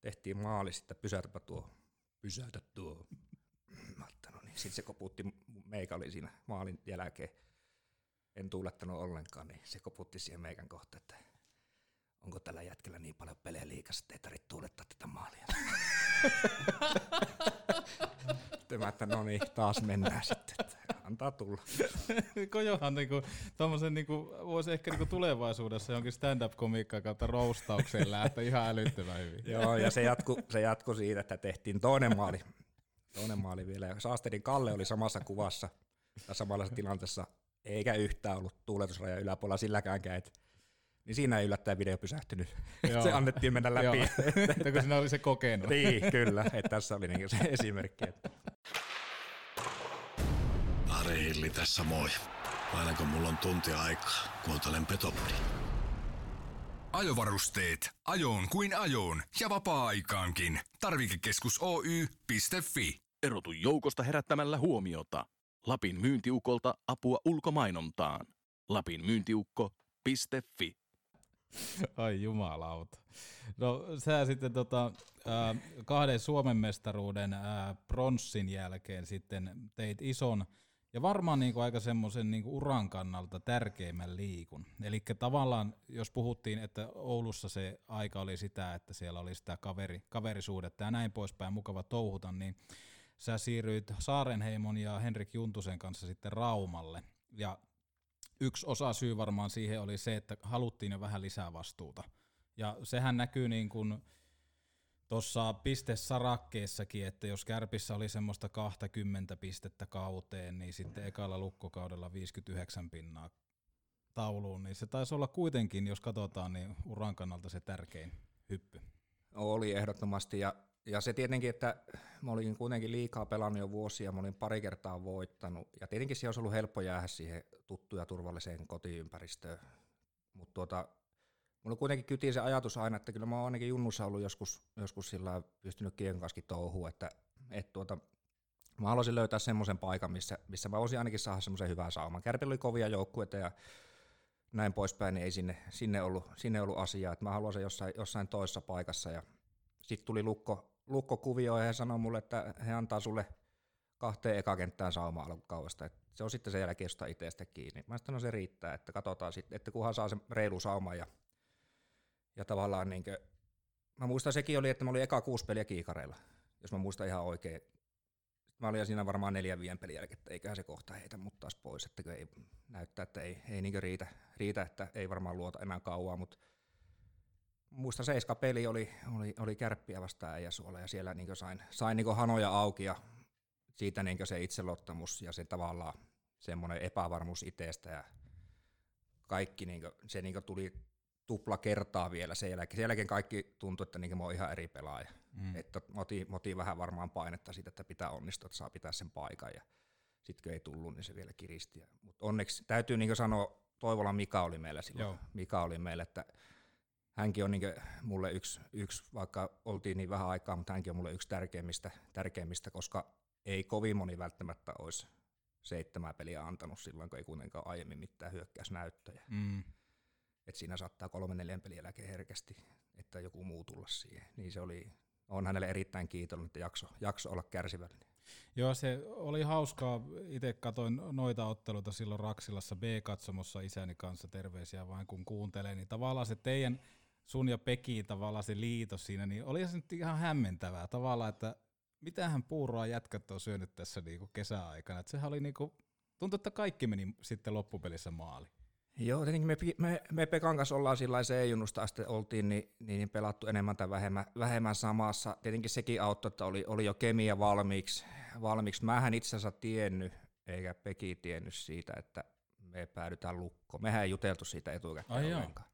Tehtiin maali, sitten pysäytä tuo. No niin. Sitten se koputti, meikä oli siinä maalin jälkeen. En tuulettanut ollenkaan, niin se koputti siihen meikän kohtaan, että onko tällä jätkellä niin paljon pelejä liikassa, että ei tarvitse tuulettaa tätä maalia. Tämä, että no niin, taas mennään sitten, että antaa tulla. Kojohan niinku, tommosen niinku, voisi ehkä niinku tulevaisuudessa jonkin stand-up-komiikkaa kautta roustaukseen lähteä ihan älyttömän hyvin. Joo, ja se jatkui siitä, että tehtiin toinen maali vielä. Ja Saasterin Kalle oli samassa kuvassa ja samanlaisessa tilanteessa, eikä yhtään ollut tuuletusraja yläpuolella silläkäänkään, että niin siinä ei yllättäen video pysähtynyt. Se annettiin mennä läpi. Että kun sinä oli se kokenut. Niin, kyllä. Että tässä oli niin se esimerkki. Ari Hilli tässä, moi. Aina kun mulla on tuntia aikaa, kuuntelen Petopodin. Ajovarusteet. Ajoon kuin ajoon. Ja vapaa-aikaankin. Tarvikekeskus Oy.fi. Erotu joukosta herättämällä huomiota. Lapin myyntiukolta apua ulkomainontaan. Lapin myyntiukko.fi. Ai jumalauta. No sä sitten 2 Suomen mestaruuden pronssin jälkeen sitten teit ison ja varmaan niinku aika semmoisen niinku uran kannalta tärkeimmän liikun. Eli tavallaan jos puhuttiin, että Oulussa se aika oli sitä, että siellä oli sitä kaverisuudetta ja näin poispäin, mukava touhuta, niin sä siirryit Saarenheimon ja Henrik Juntusen kanssa sitten Raumalle ja yksi osasyy varmaan siihen oli se, että haluttiin jo vähän lisää vastuuta. Ja sehän näkyy niin kuin tuossa pistesarakkeessakin, että jos Kärpissä oli semmoista 20 pistettä kauteen, niin sitten ekalla lukkokaudella 59 pinnaa tauluun, niin se taisi olla kuitenkin, jos katsotaan, niin uran kannalta se tärkein hyppy. Oli ehdottomasti, ja se tietenkin, että mä olin kuitenkin liikaa pelannut jo vuosia, mä olin pari kertaa voittanut, ja tietenkin se olisi ollut helppo jäädä siihen tuttuun ja turvalliseen kotiympäristöön, mutta mulla kuitenkin kytiin se ajatus aina, että kyllä mä oon ainakin junnussa ollut joskus sillä pystynyt kiekon kanssa touhuun, että mä haluaisin löytää semmoisen paikan, missä mä voisin ainakin saada semmoisen hyvän sauman. Kärpillä oli kovia joukkueita ja näin poispäin, niin ei sinne ollut asiaa, että mä haluaisin jossain toisessa paikassa, ja sitten tuli Lukko-kuvio ja he sanoi mulle, että he antaa sulle 2 ekakenttään sauma alkukaudesta. Se on sitten sen jälkeen sitä itsestä kiinni. Mä sanoin, että se riittää, että katsotaan sitten, että kunhan saa sen reilu sauman. Ja tavallaan niin kuin, mä muistan sekin oli, että mä olin eka 6 peliä kiikareilla, jos mä muistan ihan oikein. Mä olin siinä varmaan 4-5 pelin jälkeen, että eiköhän se kohta heitä mut taas pois. Että ei, näyttää, että ei niin kuin riitä, että ei varmaan luota enää kauaa, mutta muista 7 peli oli Kärppiä vastaan Äijäsuolla ja siellä niin sain niin hanoja auki ja siitä niin se itseluottamus ja se tavallaan semmoinen epävarmuus itsestä ja kaikki niin se niin tuli tupla kertaa vielä sen jälkeen. Sen jälkeen kaikki tuntui, että niin mä oon ihan eri pelaaja. Mm. Että otin vähän varmaan painetta siitä, että pitää onnistua, että saa pitää sen paikan ja sitten kun ei tullut, niin se vielä kiristi. Mutta onneksi täytyy niin sanoa, Toivolan Mika oli meillä silloin. Joo. Mika oli meillä, että hänkin on niin mulle yksi, vaikka oltiin niin vähän aikaa, mutta hänkin on mulle yksi tärkeimmistä, koska ei kovin moni välttämättä olisi 7 peliä antanut silloin, kun ei kuitenkaan aiemmin mitään hyökkäysnäyttöjä. Mm. Et siinä saattaa 3-4 peliä läke herkästi, että joku muu tulla siihen. Niin se oli, on hänelle erittäin kiitollinen, että jakso olla kärsivällinen. Joo, se oli hauskaa. Itse katsoin noita otteluita silloin Raksilassa B-katsomossa isäni kanssa, terveisiä vain kun kuuntelee, niin tavallaan se teidän, sun ja Pekin tavallaan se liitos siinä, niin oli se nyt ihan hämmentävää tavallaan, että mitähän puuroa jätkät on syönyt tässä niinku kesäaikana. Et sehän oli niinku, tuntui, että kaikki meni sitten loppupelissä maali. Joo, tietenkin me Pekan kanssa ollaan sillä C-junnusta asti oltiin, niin pelattu enemmän tai vähemmän samassa. Tietenkin sekin auttoi, että oli jo kemia valmiiksi. Mähän itse asiassa tiennyt, eikä Peki tiennyt siitä, että me päädytään lukkoon. Mehän ei juteltu siitä etukäteen ollenkaan.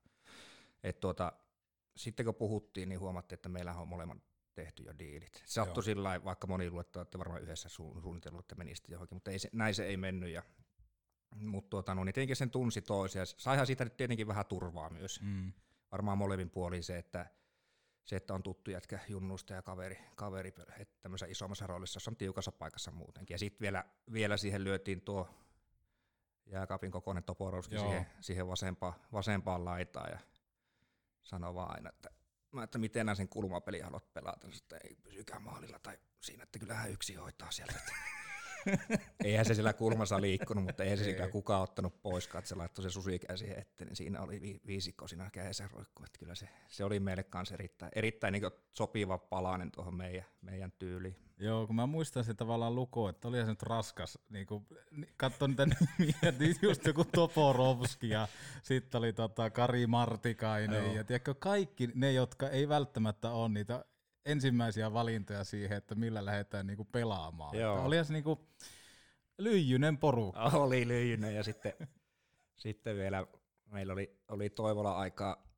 Sitten kun puhuttiin, niin huomattiin, että meillä on molemmat tehty jo diilit. Sattui sillä lailla, vaikka moni luettu, että varmaan yhdessä suunnitellut, että meni sitten johonkin, mutta näin se ei mennyt. Mutta niin tietenkin sen tunsi toisia. Saihan siitä nyt tietenkin vähän turvaa myös. Mm. Varmaan molemmin puolin se, että on tuttu jätkä junnusta ja kaveri tämmöisessä isommassa roolissa, jossa on tiukassa paikassa muutenkin. Ja sitten vielä siihen lyötiin tuo jääkaapin kokoinen Toporowski siihen vasempaan laitaan ja sanoi vaan aina, että miten nää sen kulmapeliä haluat pelata, että ei pysykää maalilla tai siinä, että kyllähän yksi hoitaa sieltä. Eihän se sillä kulmassa liikkunut, mutta eihän se sillä kukaan ottanut pois, se laittoi se susikä siihen eteen, niin siinä oli viisikko siinä kädessä roikkuu. Kyllä se oli meille kanssa erittäin niin sopiva palanen tuohon meidän tyyliin. Joo, kun mä muistan sen tavallaan lukua, että olihan se nyt raskas, niin kun katsoin niitä nimiä, just joku Toporowski ja sitten oli Kari Martikainen ja tiedätkö, kaikki ne, jotka ei välttämättä ole niitä ensimmäisiä valintoja siihen, että millä lähdetään niinku pelaamaan. Olihan se niinku lyijyinen porukka. Oli lyijyinen ja sitten vielä meillä oli Toivola-aikaa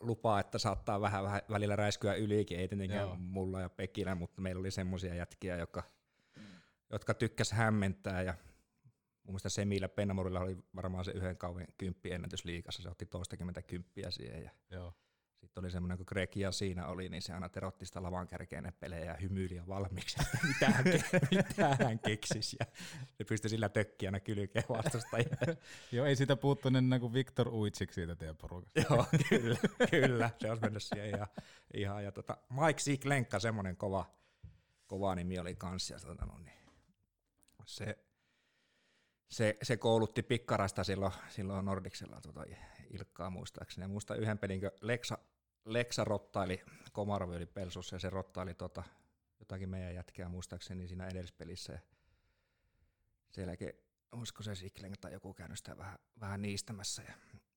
lupaa, että saattaa vähän välillä räiskyä ylikin, ei tietenkään mulla ja Pekillä, mutta meillä oli semmoisia jätkiä, jotka tykkäs hämmentää ja mun mielestä Semillä Pennamorilla oli varmaan se 1 kauden 10 ennätys liigassa, se otti toistakymmentä kymppiä siihen ja sitten oli semmoinen, kun Gregia siinä oli, niin se aina terotti sitä lavan kärkeen ne pelejä ja hymyili valmiiksi, että mitä hän keksisi. Ja se pystyi sillä tökkiänä kylkeen vastustajia. Joo, ei siitä puuttunut enää kuin Viktor Ujčík siitä teidän porukasta. Joo, kyllä. Se olisi mennyt siihen ihan. Ja Mike Siklenkka, semmoinen kova nimi oli kanssa. Se koulutti pikkaraista silloin Nordiksella Ilkkaa muistaakseni. Ja muistan yhden pelin, kun Leksa rottaili Komarvi oli Pelsussa ja se rottaili jotakin meidän jätkää muistaakseni siinä edellispelissä. Ja sen jälkeen, olisiko se Siklen tai joku käynyt sitä vähän niistämässä.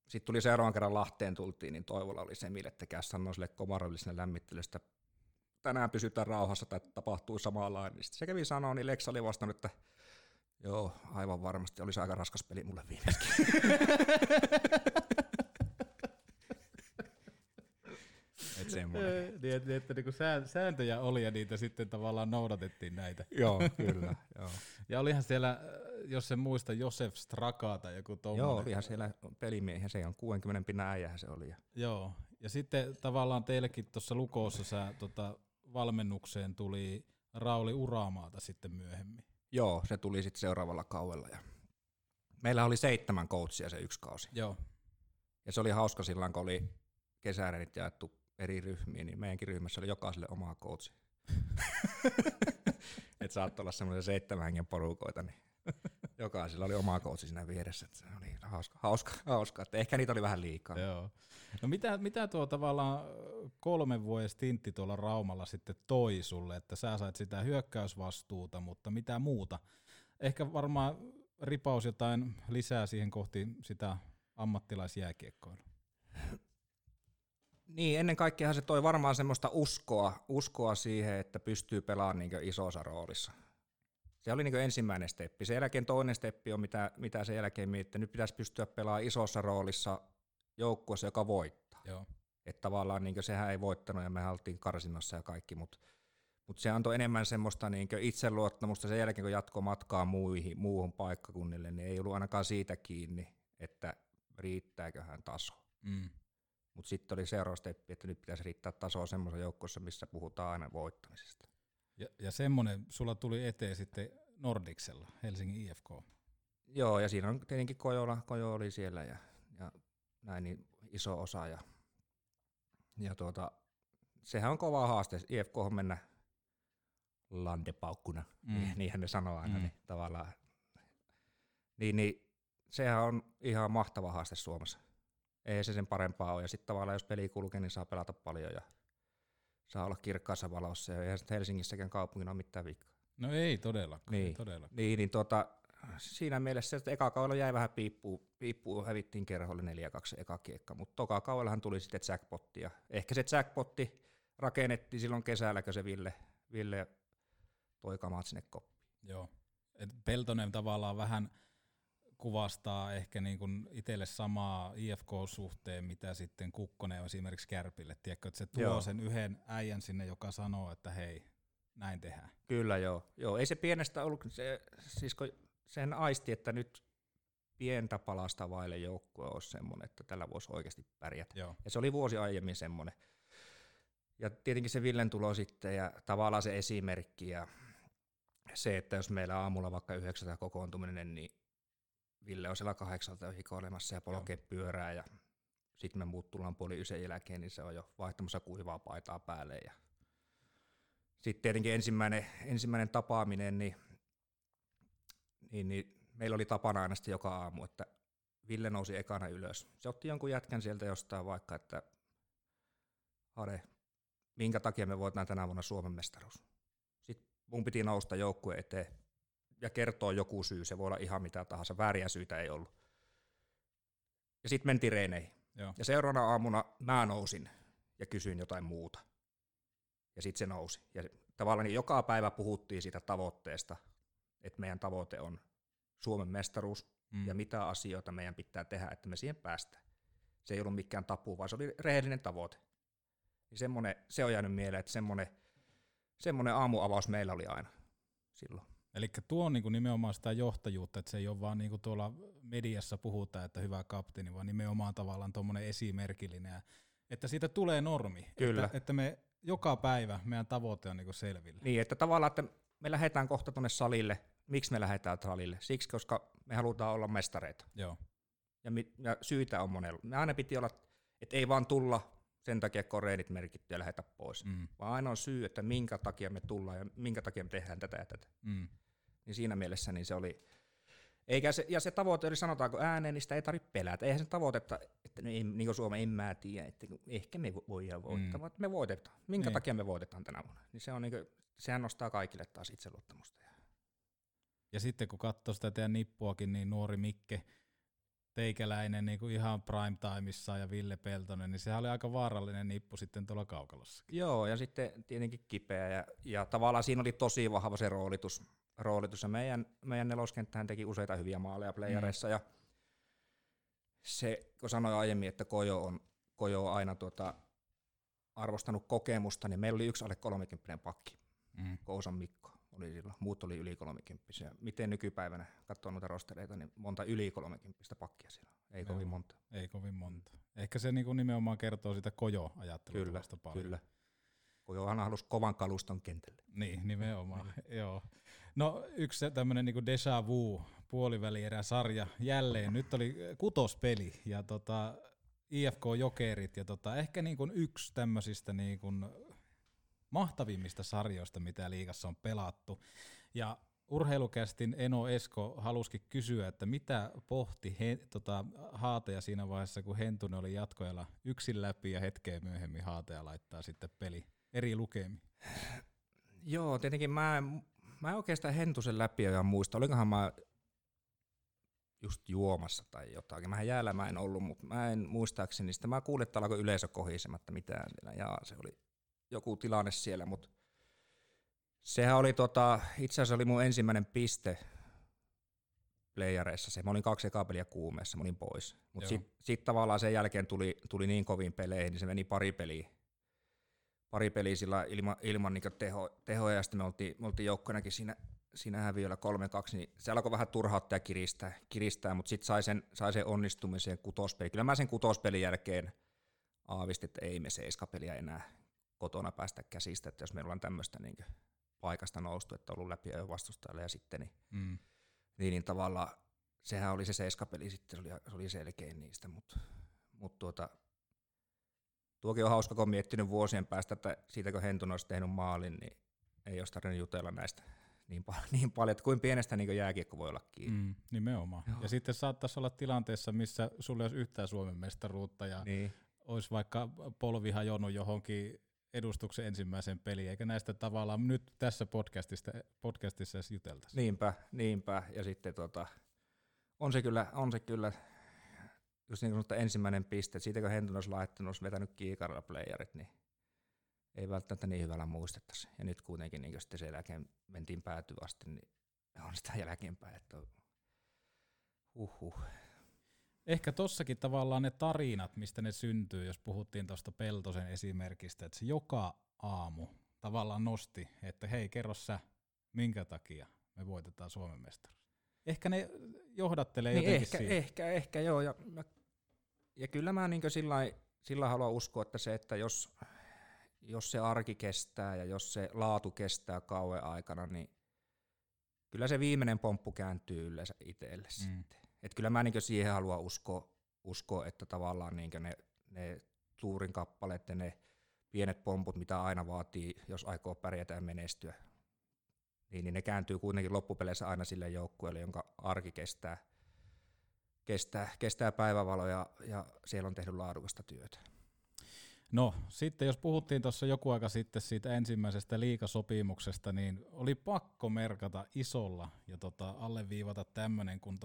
Sitten tuli seuraavan kerran Lahteen tultiin, niin Toivolla oli Semille, että käs sanoi sille Komarville sinne lämmittelystä, tänään pysytään rauhassa tai tapahtuu samanlainen. Niin se kävi sanoa, niin Leksa oli vastannut, että joo, aivan varmasti. Olisi aika raskas peli mulle viimeiskin. Et semmoinen. Niin, että niinku sääntöjä oli ja niitä sitten tavallaan noudatettiin näitä. Joo, kyllä. Joo. Ja olihan siellä, jos sen muista, Josef Straka tai joku tommoinen. Joo, olihan siellä pelimiehiä, se on 60 pinnan äijähän se oli. Joo, ja sitten tavallaan teillekin tuossa Lukossa valmennukseen tuli Rauli Uramaata sitten myöhemmin. Joo, se tuli sitten seuraavalla kaudella. Meillä oli 7 coachia se yksi kausi. Joo. Ja se oli hauska silloin, kun oli kesäreenit jaettu eri ryhmiin, niin meidänkin ryhmässä oli jokaiselle oma coachi. Että saattoi olla semmoisia 7 hengen porukoita, niin jokaisella oli oma coachi siinä vieressä. Et se oli hauska. Et ehkä niitä oli vähän liikaa. Joo. No mitä tuo tavallaan 3 vuoden stintti tuolla Raumalla sitten toi sulle, että sä sait sitä hyökkäysvastuuta, mutta mitä muuta? Ehkä varmaan ripaus jotain lisää siihen kohti sitä ammattilaisjääkiekkoa. Niin, ennen kaikkea se toi varmaan semmoista uskoa siihen, että pystyy pelaamaan niin isossa roolissa. Se oli niin ensimmäinen steppi. Sen jälkeen toinen steppi on, mitä sen jälkeen miettii. Nyt pitäisi pystyä pelaamaan isossa roolissa joukkueessa, joka voittaa. Joo. Että tavallaan niin sehän ei voittanut ja me oltiin karsinnassa ja kaikki, mutta se antoi enemmän semmoista niin itseluottamusta sen jälkeen, kun jatkoi matkaa muuhun paikkakunnille, niin ei ollut ainakaan siitä kiinni, että riittääköhän taso. Mm. Mutta sitten oli seuraava steppi, että nyt pitäisi riittää tasoa semmoisessa joukkueessa, missä puhutaan aina voittamisesta. Ja semmoinen sulla tuli eteen sitten Nordiksella, Helsingin IFK. Joo, ja siinä on tietenkin Kojo oli siellä ja näin niin iso osa. Ja sehän on kova haaste, IFK on mennä landepaukkuna, niinhän ne sanoo aina, niin tavallaan. Niin sehän on ihan mahtava haaste Suomessa. Ei se sen parempaa ole, ja sitten tavallaan jos peli kulkee, niin saa pelata paljon ja saa olla kirkkaassa valossa, ja eihän Helsingissäkään kaupungina ole mitään viikkoa. No ei todellakaan. Niin, siinä mielessä, että eka kaudella jäi vähän piippuun, hävittiin kerholle 4-2 eka kiekka, mutta toka kaudellahan tuli sitten jackpotti, ja ehkä se jackpotti rakennettiin silloin kesällä, kun se Ville toi kamat sinne koppiin. Joo, et Peltonen tavallaan vähän kuvastaa ehkä niin kuin itselle samaa IFK-suhteen, mitä sitten Kukkonen on esimerkiksi Kärpille. Tiedätkö, että se tuo sen yhden äijän sinne, joka sanoo, että hei, näin tehdään. Kyllä joo. Ei se pienestä ollut, sen aisti, että nyt pientä palasta vaille joukkue olisi semmoinen, että tällä voisi oikeasti pärjätä. Joo. Ja se oli vuosi aiemmin semmoinen. Ja tietenkin se Villen tulo sitten ja tavallaan se esimerkki ja se, että jos meillä aamulla vaikka 9 kokoontuminen, niin Ville on siellä 8 hikoilemassa ja polkee pyörää ja sitten me muut tullaan 8:30 jälkeen, niin se on jo vaihtamassa kuivaa paitaa päälle. Sitten tietenkin ensimmäinen tapaaminen, niin meillä oli tapana aina sitten joka aamu, että Ville nousi ekana ylös. Se otti jonkun jätkän sieltä jostain vaikka, että Hade, minkä takia me voitetaan tänä vuonna Suomen mestaruus. Sitten mun piti nousta joukkueen eteen ja kertoa joku syy, se voi olla ihan mitä tahansa, vääriä syitä ei ollut. Ja sitten mentiin reeneihin. Joo. Ja seuraavana aamuna mä nousin ja kysyin jotain muuta. Ja sitten se nousi. Ja tavallaan niin joka päivä puhuttiin siitä tavoitteesta, että meidän tavoite on Suomen mestaruus ja mitä asioita meidän pitää tehdä, että me siihen päästään. Se ei ollut mikään tapu, vaan se oli rehellinen tavoite. Niin se on jäänyt mieleen, että semmoinen aamuavaus meillä oli aina silloin. Eli tuo on niinku nimenomaan sitä johtajuutta, että se ei ole vaan niinku tuolla mediassa puhutaan, että hyvä kapteeni, vaan nimenomaan tavallaan tuommoinen esimerkillinen, että siitä tulee normi. Kyllä. Että me joka päivä meidän tavoite on niinku selvillä. Niin, että tavallaan että me lähdetään kohta tuonne salille. Miksi me lähdetään salille? Siksi, koska me halutaan olla mestareita. Joo. Ja syitä on monella. Me aina piti olla, että ei vaan tulla sen takia, kun on reenit merkitty ja lähetä pois. Vaan aina on syy, että minkä takia me tullaan ja minkä takia me tehdään tätä ja tätä. Niin siinä mielessä niin se oli. Ja se tavoite oli, sanotaanko ääneen, niin sitä ei tarvitse pelätä. Eihän se tavoitetta, että niin kuin Suomen en mä tiedä, että ehkä me voidaan voittaa, vaan me voitetaan. Minkä takia me voitetaan tänä vuonna? Niin se on niin kuin, sehän nostaa kaikille taas itseluottamusta. Ja sitten kun katsoo sitä teidän nippuakin, niin nuori Mikke Teikäläinen niin kuin ihan primetimeissa ja Ville Peltonen, niin sehän oli aika vaarallinen nippu sitten tuolla kaukalossakin. Joo, ja sitten tietenkin kipeä ja tavallaan siinä oli tosi vahva se roolitus ja meidän neloskenttähän teki useita hyviä maaleja playereissa ja se, kun sanoin aiemmin, että Kojo on aina arvostanut kokemusta, niin meillä oli yksi alle 30 pakki, Kousan Mikko. Oli silloin. Muut oli yli 30. Miten nykypäivänä katsoo noita rostereita, niin monta yli 30 pakkia siellä. Ei kovin monta. Ei kovin monta. Ehkä se niinku nimenomaan kertoo sitä Kojo-ajattelua. Kyllä. Kojohan halusi kovan kaluston kentälle. Niin, nimenomaan. Joo. No yksi tämmöinen niinku déjà vu puolivälierä-sarja jälleen. Nyt oli 6. peli ja IFK-jokerit ja ehkä niinku yksi tämmöisistä niinku mahtavimmista sarjoista, mitä liigassa on pelattu. Ja urheilukästin Eno Esko halusikin kysyä, että mitä pohti Haataja siinä vaiheessa, kun Hentunen oli jatkoajalla yksin läpi ja hetkeen myöhemmin Haataja laittaa sitten peli eri lukemiin. Joo, tietenkin mä oikeastaan Hentusen läpi ja muista. Olikohan mä just juomassa tai jotakin. Mähän jäällä mä en ollut, mutta mä en muistaakseni sitä. Mä kuulin, että alkoi yleisö kohisematta mitään siellä. Jaa, se oli joku tilanne siellä, mutta sehän oli itse asiassa oli mun ensimmäinen piste playareissa se. Mä olin 2 ekaa peliä kuumeessa, mä olin pois. Mutta sitten tavallaan sen jälkeen tuli niin koviin peleihin, niin se meni pari peliä sillä ilman niin tehoja, ja sitten me oltiin joukkoinakin siinä häviöllä 3-2, niin se alkoi vähän turhauttaa ja kiristää, mutta sitten sai sen onnistumisen 6. peli. Kyllä mä sen 6. pelin jälkeen aavistin, että ei me 7 peliä enää kotona päästä käsistä, että jos meillä on tämmöistä niin paikasta noustu, että on ollut läpi ajo vastustajalle ja sitten niin tavallaan sehän oli se seiskapeli sitten, se oli selkein niistä, mutta tuokin on hauska, kun on miettinyt vuosien päästä, että siitä kun Hentunen olisi tehnyt maalin, niin ei olisi tarvinnut jutella näistä niin paljon, että kuin pienestä niin kuin jääkiekko voi olla kiinni. Nimenomaan. Joo. Ja sitten saattaisi olla tilanteessa, missä sulla ei olisi yhtään Suomen mestaruutta ja olisi vaikka polvi hajonnut johonkin edustuksen ensimmäisen peliin, eikä näistä tavallaan nyt tässä podcastissa edes juteltaisi. Niinpä. Ja sitten on se kyllä just niin kuin sanotaan, ensimmäinen piste, että siitä kun Hentunen olisi laittanut, olisi vetänyt kiikarilla playerit, niin ei välttämättä niin hyvällä muistettaisi. Ja nyt kuitenkin niin sitten sen jälkeen mentiin päätyä asti, niin on sitä jälkeenpäin, että Ehkä tossakin tavallaan ne tarinat, mistä ne syntyy, jos puhuttiin tuosta Peltosen esimerkistä, että se joka aamu tavallaan nosti, että hei, kerro sä, minkä takia me voitetaan Suomen mestaruus. Ehkä ne johdattelee niin jotenkin siihen. Ehkä joo. Ja kyllä mä niin sillä haluan uskoa, että se, että jos se arki kestää ja jos se laatu kestää kauan aikana, niin kyllä se viimeinen pomppu kääntyy yleensä itselle sitten. Et kyllä mä niin siihen haluan uskoa, että tavallaan niin ne suurin kappaleet ja ne pienet pomput, mitä aina vaatii, jos aikoo pärjätä ja menestyä, niin ne kääntyy kuitenkin loppupeleissä aina sille joukkueelle, jonka arki kestää päivävaloja ja siellä on tehnyt laadukasta työtä. No sitten jos puhuttiin tuossa joku aika sitten siitä ensimmäisestä liigasopimuksesta, niin oli pakko merkata isolla ja alleviivata tämmöinen, kun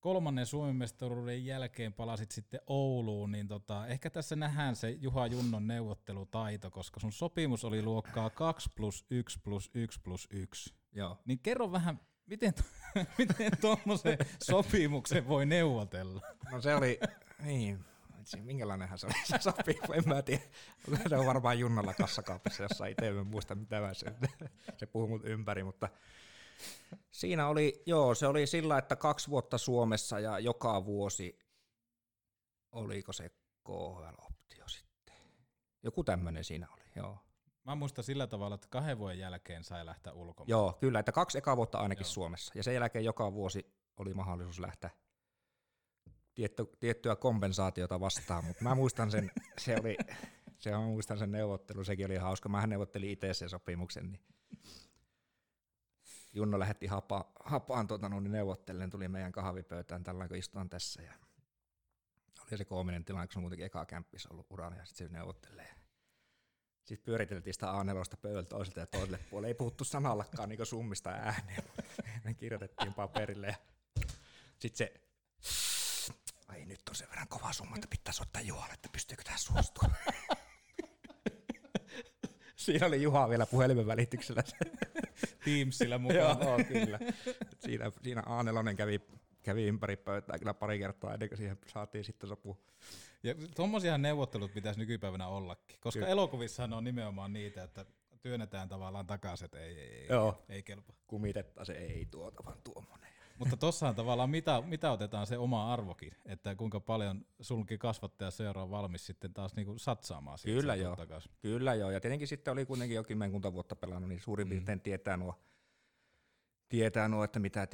kolmannen Suomen mestaruuden jälkeen palasit sitten Ouluun, niin ehkä tässä nähdään se Juha Junnon neuvottelutaito, koska sun sopimus oli luokkaa 2+1+1+1. Joo. Niin kerro vähän, miten tuommoisen sopimuksen voi neuvotella? No se oli, niin. Minkälainenhan se oli se sopimus, en mä tiedä. Se on varmaan Junnalla kassakaapissa jossain, itse en muista mitä se puhuu mut ympäri, mutta siinä oli, se oli sillä, että 2 vuotta Suomessa ja joka vuosi, oliko se KHL-optio sitten? Joku tämmöinen siinä oli, joo. Mä muistan sillä tavalla, että 2 vuoden jälkeen sai lähteä ulkomaan. Joo, kyllä, että 2 ekaa vuotta ainakin joo. Suomessa ja sen jälkeen joka vuosi oli mahdollisuus lähteä tiettyä kompensaatiota vastaan, mutta mä muistan sen, neuvottelu, sekin oli hauska. Mähän neuvottelin itse sen sopimuksen, niin Junno lähetti hapaan neuvottelen, tuli meidän kahvipöytään tällä, kun istutaan tässä. Ja oli se koominen tilanne, kun se on kuitenkin eka kämppissä ollut urana ja sitten se neuvottelee. Sitten pyöriteltiin sitä A4:sta pöydältä toiselta ja toiselle puolelle. Ei puhuttu sanallakaan niin summista ääneen, mutta ne kirjoitettiin paperille ja sitten se ai nyt on sen verran kova summa, että pitäisi ottaa Juhalle, että pystyykö tähän suostumaan. Siinä oli Juha vielä puhelimen välityksellä. Teamsillä mukaan. Joo, kyllä. Siinä A4 kävi ympäri pöytää kyllä pari kertaa ennen kuin siihen saatiin sitten sopu. Ja tuommoisiahan neuvottelut pitäisi nykypäivänä ollakin, koska elokuvissahan on nimenomaan niitä, että työnnetään tavallaan takaisin, että ei kelpaa. Kumitetta se ei tuota, vaan tuommoinen. Mutta tossahan tavallaan mitä otetaan se oma arvokin, että kuinka paljon sunkin kasvattaja seura on valmis sitten taas niinku satsaamaan siihen. Kyllä joo, ja tietenkin sitten oli kuitenkin jo 10 vuotta pelannut, niin suurin piirtein tietää nuo, että mitä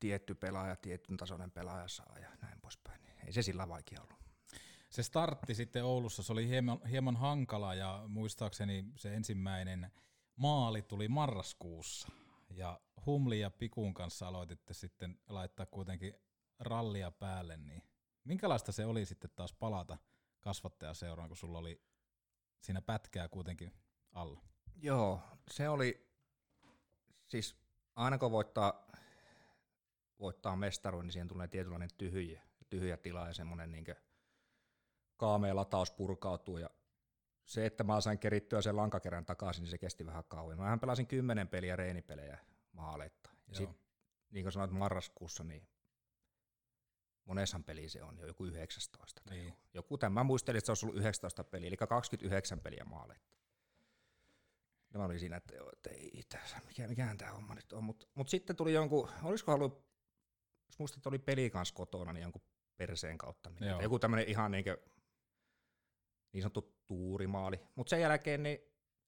tietty pelaaja, tietyn tasoinen pelaaja saa ja näin poispäin. Ei se sillä vaikea ollut. Se startti sitten Oulussa, se oli hieman hankala ja muistaakseni se ensimmäinen maali tuli marraskuussa. Ja Humlin ja Pikun kanssa aloititte sitten laittaa kuitenkin rallia päälle, niin minkälaista se oli sitten taas palata kasvattajaseuraan, kun sulla oli siinä pätkää kuitenkin alla? Joo, se oli, siis aina kun voittaa mestaruun, niin siihen tulee tietynlainen tyhjä tila ja semmoinen niin kuin kaamea lataus purkautuu ja se, että mä sain kerittyä sen lankakerän takaisin, niin se kesti vähän kauan. Mä pelasin 10 peliä reenipelejä maaleittain. Ja sit, niin kuin sanoit marraskuussa, niin monessahan peli se on jo, joku 19. Niin. Joku tämän. Mä muistelin, että se olisi ollut 19 peliä, eli 29 peliä maaleittain. Ja mä olin siinä, että joo, että ei tässä, mikähän tämä homma nyt on. Mutta sitten tuli jonkun, olisiko ollut, jos muistat, että oli peli kanssa kotona, niin jonkun perseen kautta. Joku tämmöinen ihan niin sanottu tuurimaali, mutta sen jälkeen niin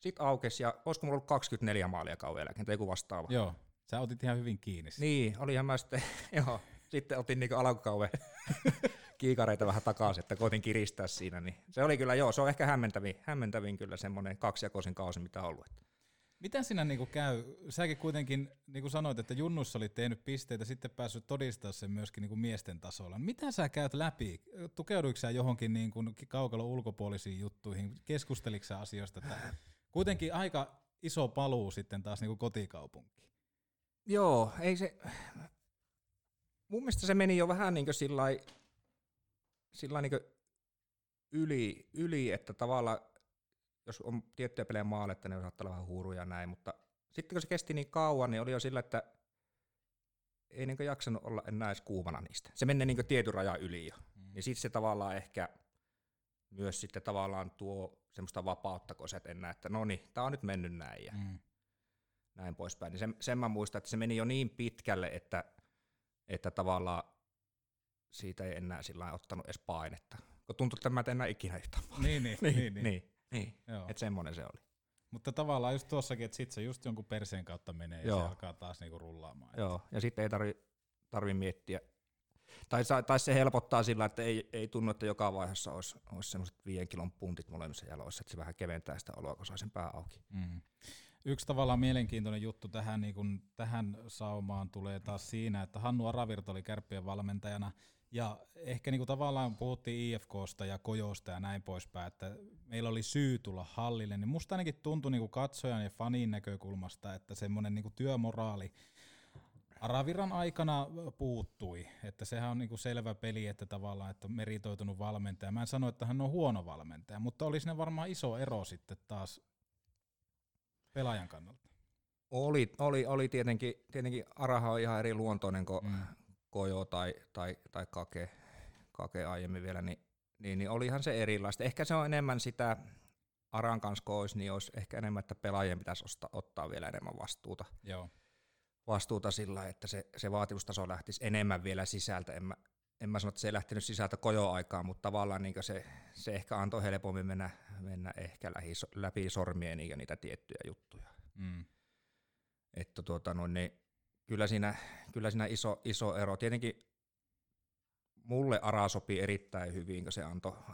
Sitten aukesi ja olisiko mulla ollut 24 maalia kauan jälkeen, tai joku vastaava. Joo, sä otit ihan hyvin kiinni. Niin, olihan mä sitten, joo. Sitten otin niinku alkukauden kiikareita vähän takaisin, että koitin kiristää siinä. Niin se oli kyllä, joo, se on ehkä hämmentävin kyllä semmoinen kaksijakoisen kausi, mitä on ollut. Mitä siinä niinku käy? Säkin kuitenkin niinku sanoit, että junnussa oli tehnyt pisteitä, sitten päässyt todistamaan sen myöskin niinku miesten tasolla. Mitä sä käyt läpi? Tukeuduitko sä johonkin niinku kaukalon ulkopuolisiin juttuihin? Keskustelitko sä asioista? Kuitenkin aika iso paluu sitten taas niinku kotikaupunkiin. Joo, ei se... Mun mielestä se meni jo vähän niin kuin sillä niin kuin yli, että tavallaan, jos on tiettyjä pelejä maaleja, että ne saattaa olla vähän huuruja ja näin, mutta sitten kun se kesti niin kauan, niin oli jo sillä, että ei niin kuin jaksanut olla enää edes kuumana niistä. Se meni niin kuin tietyn rajan yli jo. Ja sitten se tavallaan ehkä myös sitten tavallaan tuo semmoista vapautta, kun sä et enää, että no niin, tää on nyt mennyt näin ja näin poispäin. Niin sen mä muistan, että se meni jo niin pitkälle, että tavallaan siitä ei enää sillä ottanut edes painetta. Kun tuntuu, että mä et enää ikinä yhtään paljon. Niin. Että semmoinen se oli. Mutta tavallaan just tuossakin, että sit se just jonkun perseen kautta menee ja se alkaa taas niinku rullaamaan. Joo, ja sitten ei tarvi miettiä. Tai se helpottaa sillä, että ei tunnu, että joka vaiheessa olisi semmoiset 5 kilon puntit molemmissa jaloissa, että se vähän keventää sitä oloa, kun saa sen pää auki. Mm. Yksi tavallaan mielenkiintoinen juttu tähän, niin kun tähän saumaan tulee taas siinä, että Hannu Aravirta oli Kärppien valmentajana, ja ehkä niin kuin tavallaan puhuttiin IFKsta ja Kojosta ja näin poispäin, että meillä oli syy tulla hallille, niin musta ainakin tuntui niin kuin katsojan ja fanin näkökulmasta, että semmoinen niin kuin työmoraali Araviran aikana puuttui, että sehän on niinku selvä peli, että tavallaan että on meritoitunut valmentaja. Mä en sano, että hän on huono valmentaja, mutta oli siinä varmaan iso ero sitten taas pelaajan kannalta. Oli tietenkin Araha on ihan eri luontoinen kuin Kojo tai Kake aiemmin vielä, niin olihan se erilaista. Ehkä se on enemmän sitä Aran kanssa, kun olisi, niin olisi ehkä enemmän, että pelaajien pitäisi ottaa vielä enemmän vastuuta. Joo. Vastuuta sillä, että se vaatimustaso lähtisi enemmän vielä sisältä. En mä sano, että se ei lähtenyt sisältä Kojo-aikaan, mutta tavallaan niin se ehkä antoi helpommin mennä ehkä läpi sormien ja niitä tiettyjä juttuja. Mm. Että niin kyllä siinä iso ero. Tietenkin mulle Ara sopii erittäin hyvin, kun se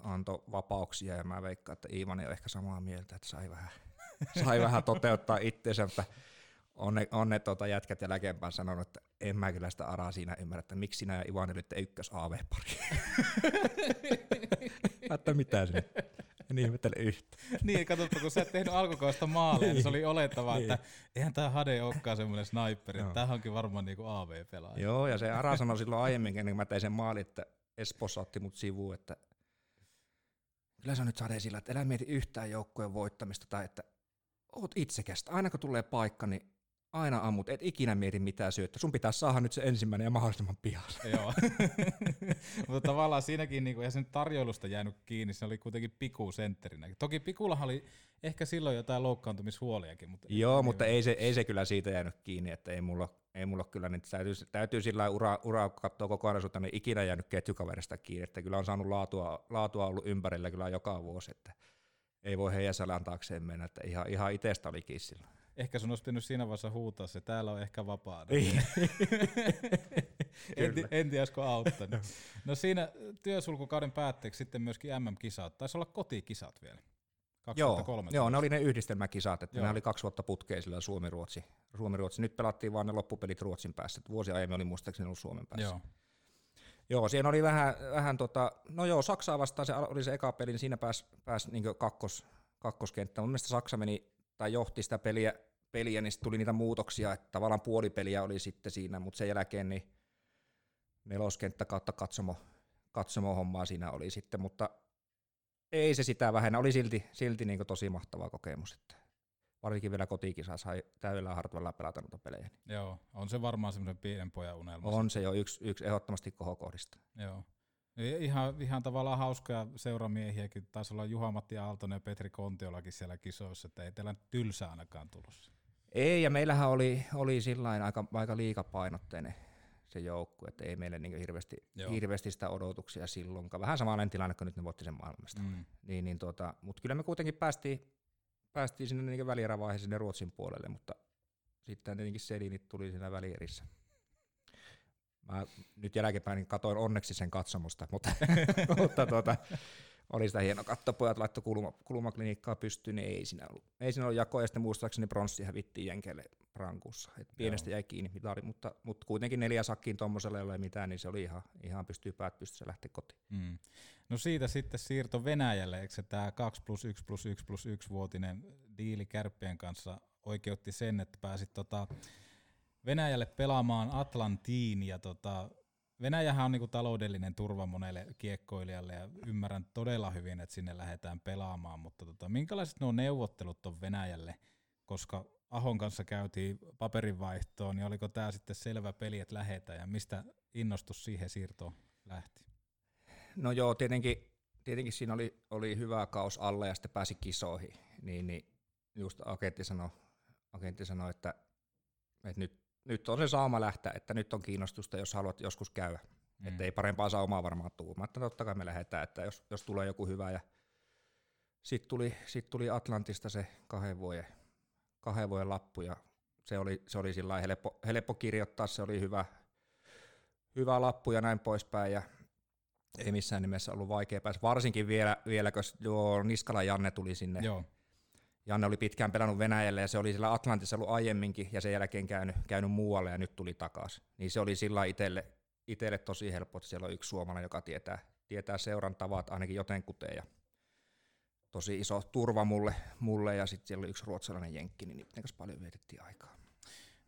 antoi vapauksia, ja mä veikkaan, että Iivan ei ole ehkä samaa mieltä, että sai vähän toteuttaa itseensä. On ne jätkät jälkeenpäin sanonut, että en mä kyllä sitä Araa siinä ymmärrä, että miksi sinä ja Ivan ylitte ykkös AV-pari. Että mitä sinne? En ihmettele yhtä. Niin, katsottu, kun sä et tehnyt alkukausta maaleja, niin se oli olettavaa, että eihän tää Hade olekaan semmoinen sniperi, että tämähän onkin varmaan niinku AV-pelaaja. Joo, ja se Ara sanoi silloin aiemminkin, kun mä tein sen maalin, että Espoossa otti mut sivuun, että kyllä se on nyt Hade sillä, että elä mieti yhtään joukkueen voittamista tai että oot itsekästä, aina kun tulee paikka, niin aina ammut, et ikinä mieti mitään syyttä. Sun pitää saada nyt se ensimmäinen ja mahdollisimman pian. Joo. Mutta tavallaan siinäkin niinku, eihän se nyt tarjoilusta jäänyt kiinni, se oli kuitenkin Piku sentterinä. Toki Pikullahan oli ehkä silloin jotain loukkaantumishuoliakin. Mutta joo, mutta ei se kyllä siitä jäänyt kiinni, että ei mulla kyllä, niin täytyy sillä lailla uraa katsoa kokonaisuutta, niin ikinä jäänyt ketjukaverista kiinni, että kyllä on saanut laatua ollut ympärillä kyllä joka vuosi, että ei voi heidän selän taakseen mennä, että ihan itsestä oli kissillä. Ehkä sun olisi pitänyt siinä vaiheessa huutaa se, täällä on ehkä vapaa. En tiedä, olisiko auttanut. No siinä työsulkukauden päätteeksi sitten myöskin MM-kisat, taisi olla kotikisat vielä, 2013. Joo, ne oli ne yhdistelmäkisat, että ne oli 2 vuotta putkeen sillä Suomi-Ruotsi. Nyt pelattiin vaan ne loppupelit Ruotsin päässä, vuosi aiemmin oli muistaakseni ollut Suomen päässä. Joo, siinä oli vähän no joo, Saksaa vastaan se oli se eka peli, niin siinä pääsi niin kakkoskenttä. Mun mielestä Saksa meni tai johti sitä peliä, niin sitten tuli niitä muutoksia, että tavallaan puolipeliä oli sitten siinä, mutta sen jälkeen niin neloskenttä kautta katsomohommaa siinä oli sitten, mutta ei se sitä vähennä, oli silti niin tosi mahtava kokemus, että varsinkin vielä kotikisa sai täydellä hartavalla pelata noita pelejä. Joo, on se varmaan semmoisen pienen pojan unelma. On se jo yksi ehdottomasti kohokohdista. Joo. Ihan tavallaan hauskoja seuramiehiäkin. Taisi olla Juha-Matti Aaltonen ja Petri Kontiolakin siellä kisoissa, että ei teillä tylsää ainakaan tulossa. Ei, ja meillähän oli sillain aika liikapainotteinen se joukkue, että ei meille niin hirveästi sitä odotuksia silloinkaan. Vähän samanlainen tilanne, kun nyt ne voitti sen maailmasta. Mutta kyllä me kuitenkin päästiin päästiin sinne niin välierävaiheeseen sinne Ruotsin puolelle, mutta sitten tietenkin selinit tuli siinä välierissä. Mä nyt jälkeenpäin katoin onneksi sen katsomusta, mutta oli sitä hieno katto. Pojat laittoi kulmaklinikkaa pystyyn, niin ei siinä ollut jakoa, ja sitten muistaakseni bronssi hävittiin Jenkeille rankussa. Et pienestä jäi kiinni mitali, mutta kuitenkin 4 sakkiin tuommoiselle ei ole mitään, niin se oli ihan pystyssä lähteä kotiin. Mm. No siitä sitten siirto Venäjälle, eikö se tämä 2+1+1+1+1-vuotinen diili Kärppien kanssa oikeutti sen, että pääsit Venäjälle pelaamaan Atlantiin, ja Venäjähän on niinku taloudellinen turva monelle kiekkoilijalle, ja ymmärrän todella hyvin, että sinne lähdetään pelaamaan, mutta minkälaiset nuo neuvottelut on Venäjälle, koska Ahon kanssa käytiin paperinvaihtoon, niin oliko tämä sitten selvä peli, että lähdetään, ja mistä innostus siihen siirtoon lähti? No joo, tietenkin siinä oli hyvä kaus alla, ja sitten pääsi kisoihin, niin just agentti sanoi, että nyt on se saama lähteä, että nyt on kiinnostusta, jos haluat joskus käydä. Mm. Että ei parempaa saumaa varmaan tule. Mä ajattelin, että totta kai me lähdetään, että jos tulee joku hyvä. Ja sit tuli Atlantista se 2 vuoden lappu, ja se oli sillain helppo kirjoittaa, se oli hyvä lappu ja näin poispäin. Ja ei missään nimessä ollut vaikea päästä, varsinkin vielä kun Niskala Janne tuli sinne. Joo. Janne oli pitkään pelannut Venäjälle, ja se oli siellä Atlantissa ollut aiemminkin, ja sen jälkeen käynyt muualle, ja nyt tuli takaisin. Niin se oli sillä itselle tosi helppo, että siellä on yksi suomalainen, joka tietää seuran tavat ainakin jotenkuteen, ja tosi iso turva mulle, ja sitten siellä oli yksi ruotsalainen jenkki, niin niiden kanssa paljon vietettiin aikaa.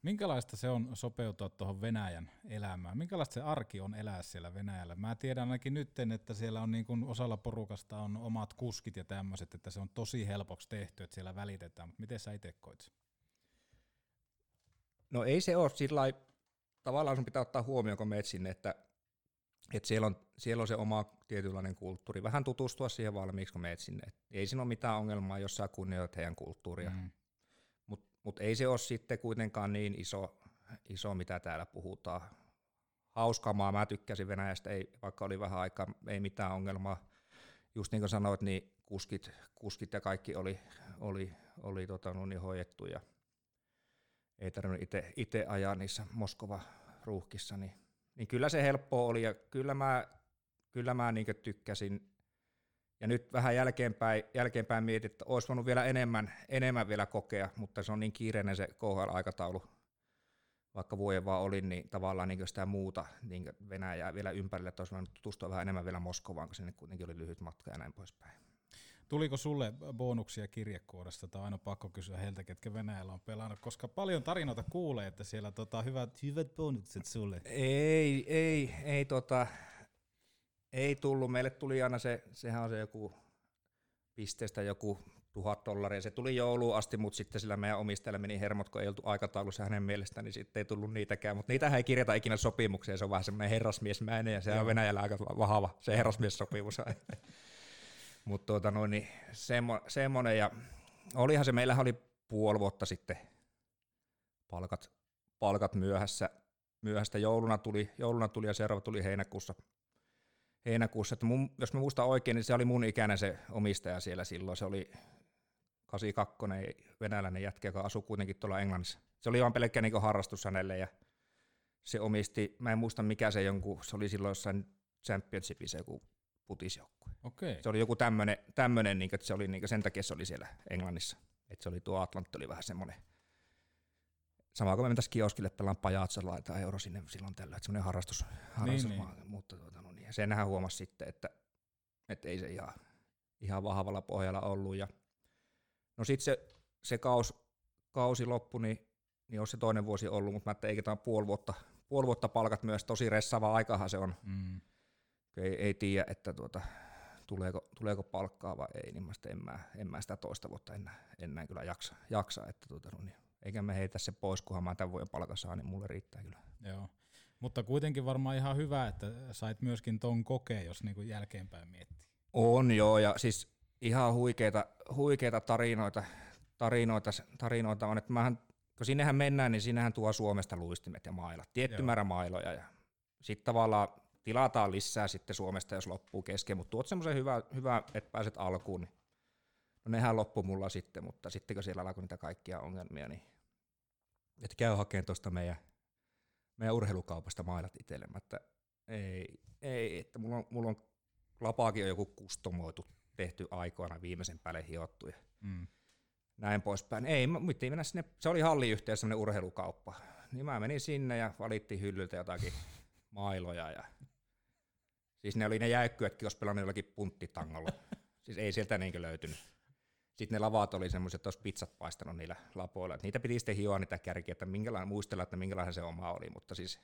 Minkälaista se on sopeutua tuohon Venäjän elämään? Minkälaista se arki on elää siellä Venäjällä? Mä tiedän ainakin nyt, että siellä on niin kuin osalla porukasta on omat kuskit ja tämmöiset, että se on tosi helpoksi tehty, että siellä välitetään, mutta miten sä itse koit? No ei se ole sillä tavallaan, sun pitää ottaa huomioon, kun menet sinne, että siellä on se oma tietynlainen kulttuuri. Vähän tutustua siihen valmiiksi, kun menet sinne. Ei siinä ole mitään ongelmaa, jos sä kunnioitat heidän kulttuuria. Mm. Mutta ei se ole sitten kuitenkaan niin iso, mitä täällä puhutaan. Hauskamaa, mä tykkäsin Venäjästä, ei, vaikka oli vähän aikaa, ei mitään ongelmaa. Just niin kuin sanoit, niin kuskit ja kaikki oli hoidettu, ja ei tarvinnut itse ajaa niissä Moskovan ruuhkissa. Niin kyllä se helppoa oli, ja kyllä mä niin kuin tykkäsin. Ja nyt vähän jälkeenpäin mietin, että olisi voinut vielä enemmän vielä kokea, mutta se on niin kiireinen se KHL-aikataulu, vaikka vuoden vaan olin, niin tavallaan niin sitä muuta niin Venäjää vielä ympärille, että olisi voinut tutustua vähän enemmän vielä Moskovaan, kun sinne kuitenkin oli lyhyt matka ja näin poispäin. Tuliko sulle bonuksia kirjekuoresta? Tämä on aina pakko kysyä heiltä, ketkä Venäjällä on pelannut, koska paljon tarinoita kuulee, että siellä hyvät bonukset sulle. Ei tullut. Meille tuli aina sehän on se joku pisteestä joku $1,000. Se tuli jouluun asti, mutta sitten sillä meidän omistajalla meni hermot, kun ei oltu aikataulussa hänen mielestään, niin sitten ei tullut niitäkään. Mutta niitähän ei kirjata ikinä sopimukseen. Se on vähän semmoinen herrasmiesmäinen, ja se on Venäjällä aika vahava, se herrasmiessopimus. Mutta niin semmoinen. Ja olihan se, meillähän oli puoli vuotta sitten palkat myöhässä. Jouluna tuli ja seuraava tuli heinäkuussa, että jos mä muistan oikein, niin se oli mun ikäinen se omistaja siellä silloin, se oli 82 venäläinen jätkä, joka asui kuitenkin tuolla Englannissa. Se oli vaan pelkkä niin kuin harrastus hänelle, ja se omisti, mä en muista mikä se jonkun, se oli silloin jossain Championshipissa joku putisjoukkue. Okay. Se oli joku tämmöinen, niin että se oli, niin sen takia se oli siellä Englannissa, että se oli tuo Atlantti oli vähän semmoinen. Samaa kuin me mentäisiin kioskille pelaan pajatsolla, laitaan euro sinne silloin tällöin, että semmoinen harrastus niin. Mutta senhän huomasi sitten, että ei se ihan vahvalla pohjalla ollut. Ja no sitten se kausi loppui, niin olisi se toinen vuosi ollut, mutta mä ajattelin, eikä tämä puoli vuotta palkat myös, tosi ressaava aikahan se on. Mm. Ei tiedä, että tuleeko palkkaa vai ei, niin mä sitten en mä sitä toista vuotta enää kyllä jaksa, että eikä mä heitä se pois, kunhan mä tämän vuoden palkan saan, niin mulle riittää kyllä. Joo, mutta kuitenkin varmaan ihan hyvä, että sait myöskin ton kokeen, jos niinku jälkeenpäin miettii. On joo, ja siis ihan huikeita tarinoita on, että kun sinnehän mennään, niin sinnehän tuo Suomesta luistimet ja mailat, tietty määrä mailoja, ja sitten tavallaan tilataan lisää sitten Suomesta, jos loppuu kesken, mutta tuot semmoisen hyvä, että pääset alkuun, niin No nehän loppui mulla sitten, mutta sitten kun siellä alkoi niitä kaikkia ongelmia, niin et käy hakemaan tuosta meidän urheilukaupasta mailat itsellemme, että ei, että mulla on lapaakin on joku kustomoitu, tehty aikoina viimeisen päälle hiottu ja näin poispäin. Ei, mä mittiin mennä sinne, se oli halliyhtiö semmoinen urheilukauppa, niin mä menin sinne ja valittiin hyllyltä jotakin mailoja ja siis ne oli ne jäykkyätkin, jos pelannut jollakin punttitangolla. Siis ei sieltä niinkö löytynyt. Sitten ne lavat oli semmoiset, että olisi pizzat paistanut niillä lapoilla. Niitä piti sitten hioa niitä kärkiä, että muistella, että minkälainen se oma oli, mutta siis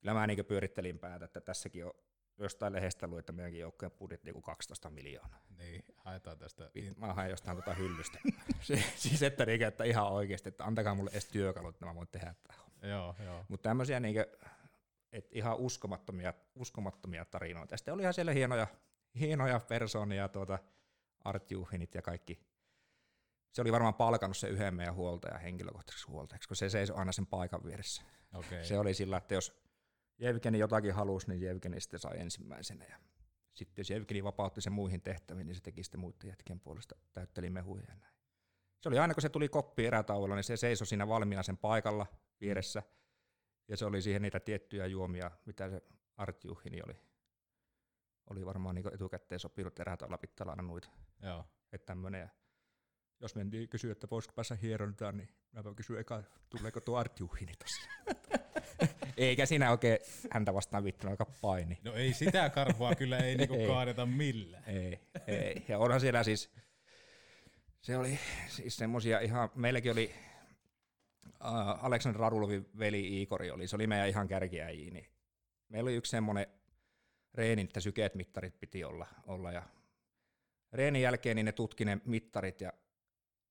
kyllä mä niinkö pyörittelin päätä, että tässäkin on jostain lehdestä luin, että meidänkin joukkojen budjetti on 12 miljoonaa. Niin, haetaan tästä. Mä haen jostain tuota hyllystä. Siis että niinkö, että ihan oikeasti, että antakaa mulle edes työkalut, että mä voin tehdä tämä homma. Joo. Mutta tämmöisiä niinkö, että ihan uskomattomia tarinoita. Ja sitten oli ihan siellä hienoja persoonia, Artjuhinit ja kaikki. Se oli varmaan palkannut se yhden meidän huoltajan henkilökohtaisesti huoltajaksi, kun se seisoi aina sen paikan vieressä. Okay. Se oli sillä, että jos Jevgeni jotakin halusi, niin Jevgeni sitten sai ensimmäisenä. Ja sitten jos Jevgeni vapautti sen muihin tehtäviin, niin se teki sitten muiden jätkien puolesta, täytteli mehuja ja näin. Se oli aina, kun se tuli koppiin erätauolla, niin se seisoi siinä valmiina sen paikalla vieressä. Ja se oli siihen niitä tiettyjä juomia, mitä se Artjuhini oli varmaan niin etukäteen sopinut erätauolla pitää aina noita. Joo. Että tämmöinen. Jos mentiin kysyä, että voisiko päässä hierontaan, niin minä kysyin eka, tuleeko tuo Artjuhini tosiaan. Eikä siinä oikein häntä vastaan viittunut aika paini. No ei sitä karvaa kyllä ei niinku kaadeta millään. Ei. Ja onhan siellä siis, se oli siis semmosia ihan, meilläkin oli Aleksandr Radulovin veli Igori oli, se oli meidän ihan kärkiäjiä, niin meillä oli yksi semmoinen reeni, että sykeet mittarit piti olla ja reenin jälkeen niin ne tutki ne mittarit ja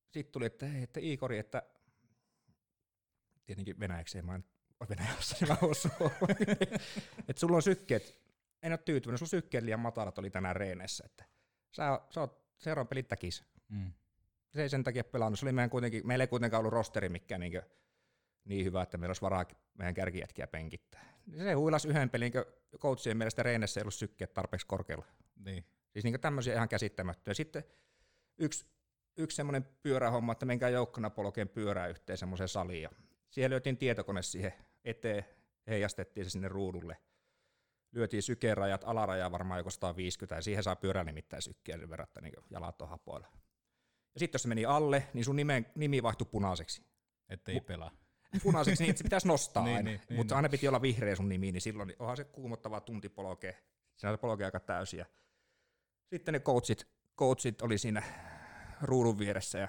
sitten tuli, että Igori, että tietenkin venäjäksi ei mainittu. Venäjässä mä oon että sulla on sykkeet, en ole tyytyväinen, sulla sykkeet liian matalat oli tänään reenessä, että sä oot seuraavan pelin takis. Se ei sen takia pelannut, se oli meillä ei kuitenkaan ollut rosteri mikään niin hyvä, että meillä olisi varaa meidän kärkijätkiä penkittää. Se huilasi yhden pelin, coachien mielestä reenessä ei ollut sykkeet tarpeeksi korkealla. Niin. Siis niin tämmöisiä ihan käsittämättöjä. Sitten yksi semmoinen pyörähomma, että menkää joukkona polkeen pyörää yhteen semmoiseen saliin. Siihen lyötiin tietokone siihen eteen, heijastettiin se sinne ruudulle. Lyötiin sykerajat, alarajaa varmaan joko 150, ja siihen saa pyörän nimittäin sykkiä sen verran, että niin jalat on hapoilla. Ja sitten jos se meni alle, niin sun nimi vaihtui punaiseksi. Ettei pelaa. Punaiseksi, niin se pitäisi nostaa aina, mutta aina piti olla vihreä sun nimi, niin silloin onhan se kuumottava tunti polkea. Siinä oli polkea aika täysiä. Sitten ne coachit oli siinä ruudun vieressä, ja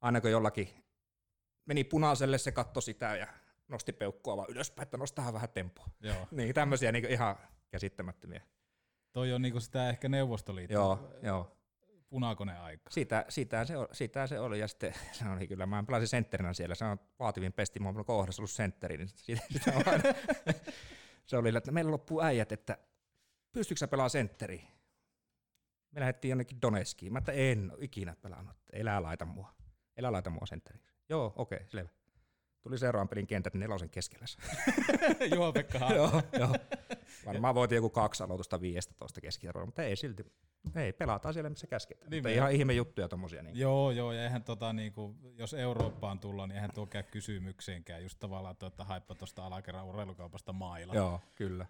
aina kun jollakin meni punaiselle, se katsoi sitä ja nosti peukkua vaan ylöspäin, että nostahan vähän tempoa. Niin, tämmöisiä niin ihan käsittämättömiä. Toi on niin sitä ehkä Neuvostoliitto. Joo. Punakoneaika. Sitä se oli ja sitten se oli kyllä, mä pelasin sentterinä siellä, se on vaativin pesti, mä oon kohdassa ollut sentteri, niin sitä se oli, että meillä loppuu äijät, että pystytkö sä pelaamaan sentteriä? Me lähdettiin jonnekin Donetskiin, mä että en ole ikinä pelannut, elää laita mua sentteriin. Joo, okei, selvä. Tuli seuraavan pelin kentät nelosen keskellä. Juha-Pekka Haataja. Joo. Varmaan voitiin joku 2 aloitusta 15 keskiarvoa, mutta ei silti. Ei, pelataan siellä, missä käsketään. Niin, ihan ihme juttuja tommosia. Niin. Joo, ja eihän jos Eurooppaan tullaan, niin eihän tuo käy kysymykseenkään. Just tavallaan, että haippa tuosta alakerran urheilukaupasta maila. Joo, kyllä.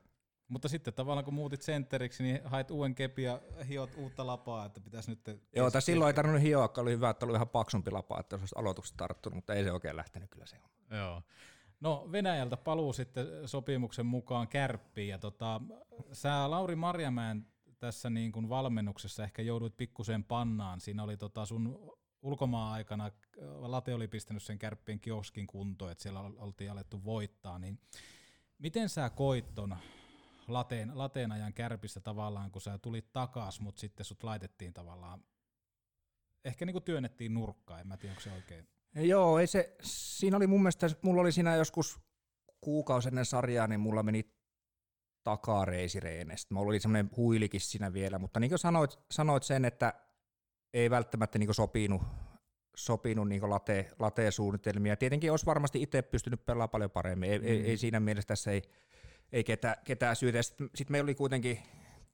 Mutta sitten tavallaan kun muutit sentteriksi, niin hait uuden kepin ja hiot uutta lapaa, että pitäisi nyt... Joo, tai silloin ei tarvinnut hioa, oli hyvä, että oli ihan paksumpi lapa, että jos olisi aloituksesta tarttunut, mutta ei se oikein lähtenyt kyllä se on. Joo. No Venäjältä paluu sitten sopimuksen mukaan Kärppiin ja sä Lauri Marjamäen tässä niin kuin valmennuksessa ehkä jouduit pikkuseen pannaan. Siinä oli sun ulkomaan aikana, late oli pistänyt sen Kärppien kioskin kuntoon, että siellä oltiin alettu voittaa, niin miten sä koit ton Lateen ajan Kärpissä tavallaan, kun sä tulit takas, mutta sitten sut laitettiin tavallaan, ehkä niin kuin työnnettiin nurkkaan, en mä tiedä, onko se oikein. Joo, ei se, siinä oli mun mielestä, mulla oli siinä joskus kuukausi ennen sarjaa, niin mulla meni takareisireenestä. Mulla oli semmoinen huilikin siinä vielä, mutta niin kuin sanoit sen, että ei välttämättä niin kuin sopinut niin kuin late-suunnitelmia. Tietenkin olisi varmasti itse pystynyt pelaamaan paljon paremmin, ei siinä mielessä tässä ei ketään syytä. Sitten meillä oli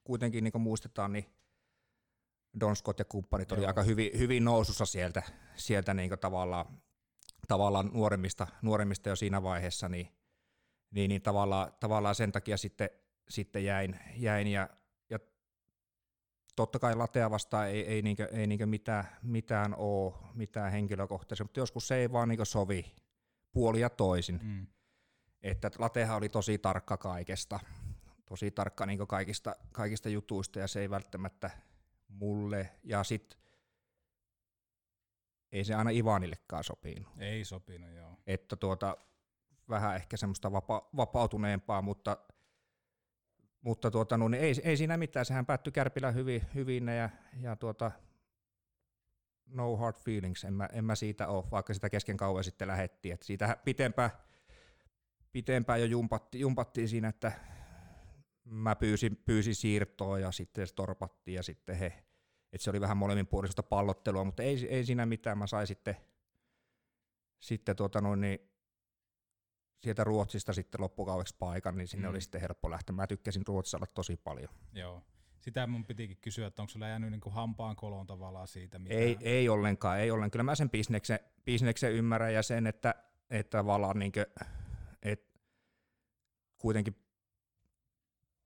kuitenkin niin kuin muistetaan, niin Donskot ja kumppanit oli aika hyvin nousussa sieltä niin kuin tavallaan nuoremmista jo siinä vaiheessa, niin tavallaan sen takia sitten jäin ja totta kai Latea vastaan ei mitään henkilökohtaisia, mutta joskus se ei vaan niin kuin sovi puoli ja toisin. Mm. Että Latehan oli tosi tarkka kaikesta. Tosi tarkka niin kuin kaikista jutuista, ja se ei välttämättä mulle, ja sitten ei se aina Ivanillekaan sopinut. Ei sopinut, joo. Että vähän ehkä semmoista vapautuneempaa, mutta niin ei siinä mitään, sehän päättyi Kärpillä hyvin ja no hard feelings, en mä siitä ole, vaikka sitä kesken kauan sitten lähettiin, että siitä pitempään jo jumpattiin siinä, että mä pyysin siirtoa ja sitten se torpattiin ja sitten että se oli vähän molemminpuolista pallottelua, mutta ei siinä mitään. Mä sain sitten sieltä Ruotsista sitten loppukaudeksi paikan, niin sinne oli sitten helppo lähteä. Mä tykkäsin Ruotsissa olla tosi paljon. Joo. Sitä mun pitikin kysyä, että onko sulla jäänyt niin hampaan koloon tavallaan siitä? Mitä... Ei ollenkaan. Kyllä mä sen bisneksen ymmärrän ja sen, että tavallaan niin kuin, että kuitenkin